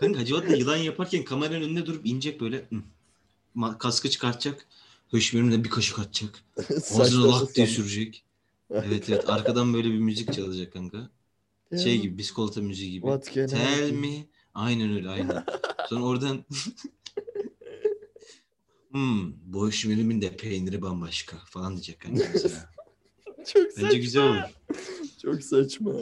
Kanka Hacivat'la yılan yaparken kameranın önünde durup inecek böyle. Kaskı çıkartacak. Höşmerim'den bir kaşık atacak. Ağzına lak diye sürecek. Evet. Arkadan böyle bir müzik çalacak kanka. Şey gibi. Biskolata müziği gibi. Tell me. Aynen öyle. Sonra oradan... bu höşmerimin de peyniri bambaşka falan diyecek kanka mesela. Çok saçma. Bence güzel olur. Çok saçma.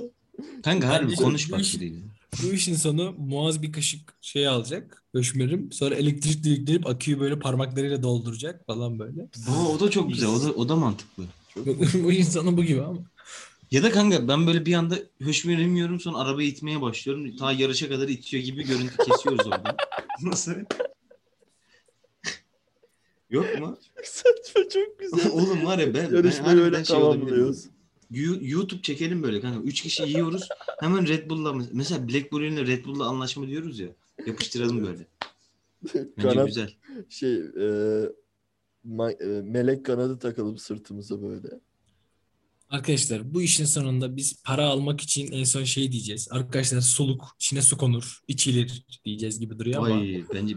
Kanka harbi konuş bak biriyle. Bu işin sonu Muaz bir kaşık şey alacak. Höşmerim. Sonra elektrikle yüklenip aküyü böyle parmaklarıyla dolduracak falan böyle. O da çok güzel. O da mantıklı. Bu insanın bu gibi ama. Ya da kanka ben böyle bir anda höşmerim yiyorum sonra arabayı itmeye başlıyorum. Ta yarışa kadar itiyor gibi görüntü kesiyoruz oradan. Nasıl? Yok mu? Çok saçma, çok güzel. Oğlum var ya ben öyle şey tamamlıyoruz. YouTube çekelim böyle kanka. 3 kişi yiyoruz. Hemen Red Bull'la mesela Blackberry'le Red Bull'la anlaşma diyoruz ya. Yapıştıralım böyle. Bence güzel. Melek kanadı takalım sırtımıza böyle. Arkadaşlar bu işin sonunda biz para almak için en son şey diyeceğiz. Arkadaşlar soluk, içine su konur, içilir diyeceğiz gibi duruyor ama.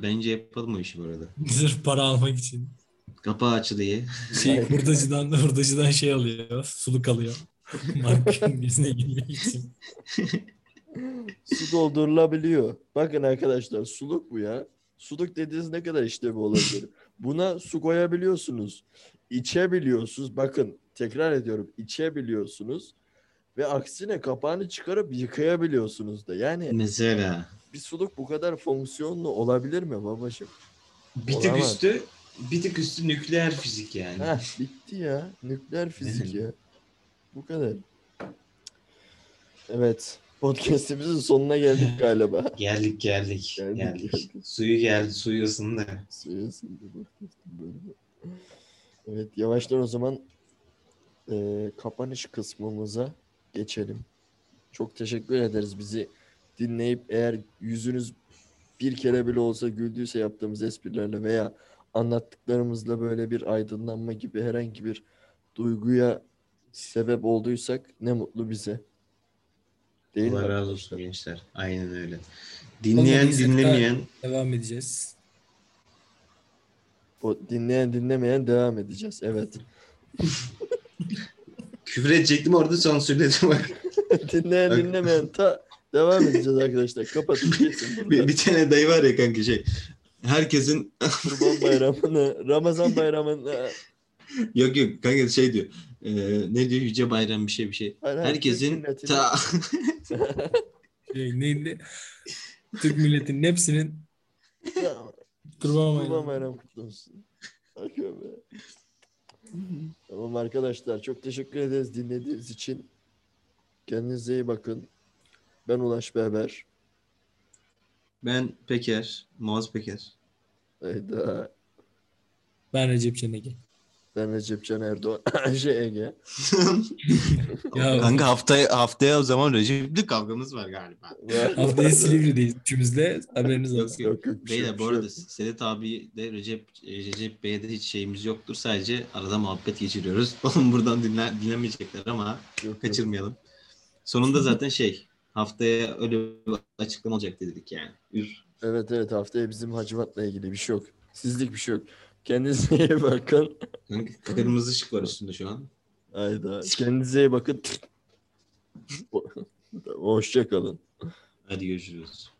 Bence yapalım o işi bu arada. Sırf para almak için. Kapağı açı diye. Hurdacıdan şey alıyor, suluk alıyor. Marketin bizine girmek için. Su doldurulabiliyor. Bakın arkadaşlar suluk bu ya. Suluk dediğiniz ne kadar işlevi olabilir. Buna su koyabiliyorsunuz. İçebiliyorsunuz. Bakın. Tekrar ediyorum. İçebiliyorsunuz ve aksine kapağını çıkarıp yıkayabiliyorsunuz da. Yani mesela bir suluk bu kadar fonksiyonlu olabilir mi babacığım? Bir tık üstü nükleer fizik yani. Bitti ya. Nükleer fizik ya. Bu kadar. Evet. Podcast'imizin sonuna geldik galiba. Geldik. Suyu ısındı. Evet. Yavaştan o zaman kapanış kısmımıza geçelim. Çok teşekkür ederiz bizi dinleyip eğer yüzünüz bir kere bile olsa güldüyse yaptığımız esprilerle veya anlattıklarımızla böyle bir aydınlanma gibi herhangi bir duyguya sebep olduysak ne mutlu bize. Değil mi? Allah razı olsun gençler. Aynen öyle. Dinleyen, dinlemeyen devam edeceğiz. O dinleyen dinlemeyen devam edeceğiz. Evet. Küfür edecektim orada son sürledim. Dinleyen dinlemeyen ta devam edeceğiz arkadaşlar. Kapatın geçin. Bir tane dayı var ya kanka şey. Herkesin Kurban bayramını, Ramazan bayramını. Yok yok kanka şey diyor. Ne diyor yüce bayram bir şey bir şey. Aynen, herkesin ta şey, neydi? Türk milletinin hepsinin Kurban bayramı kutlu olsun. Tamam arkadaşlar çok teşekkür ederiz dinlediğiniz için. Kendinize iyi bakın. Ben Ulaş Berber. Ben Peker. Muaz Peker. Hayda. Ben Recep Çenege. Ben Recep Can Erdoğan. Ege. Kanka haftaya o zaman Recep'li kavgamız var galiba. Haftaya Silivri'deyiz. Üçümüzle haberiniz olsun. Yok, beyler bu arada Sedat abi de Recep Bey'e de hiç şeyimiz yoktur. Sadece arada muhabbet geçiriyoruz. Oğlum buradan dinlemeyecekler ama yok, kaçırmayalım. Yok. Sonunda zaten haftaya öyle bir açıklama olacak dedik yani. Evet haftaya bizim Hacivat'la ilgili bir şey yok. Sizlik bir şey yok. Kendinize iyi bakın. Kırmızı ışık var üstünde şu an. Hayda. Kendinize iyi bakın. Hoşça kalın. Hadi görüşürüz.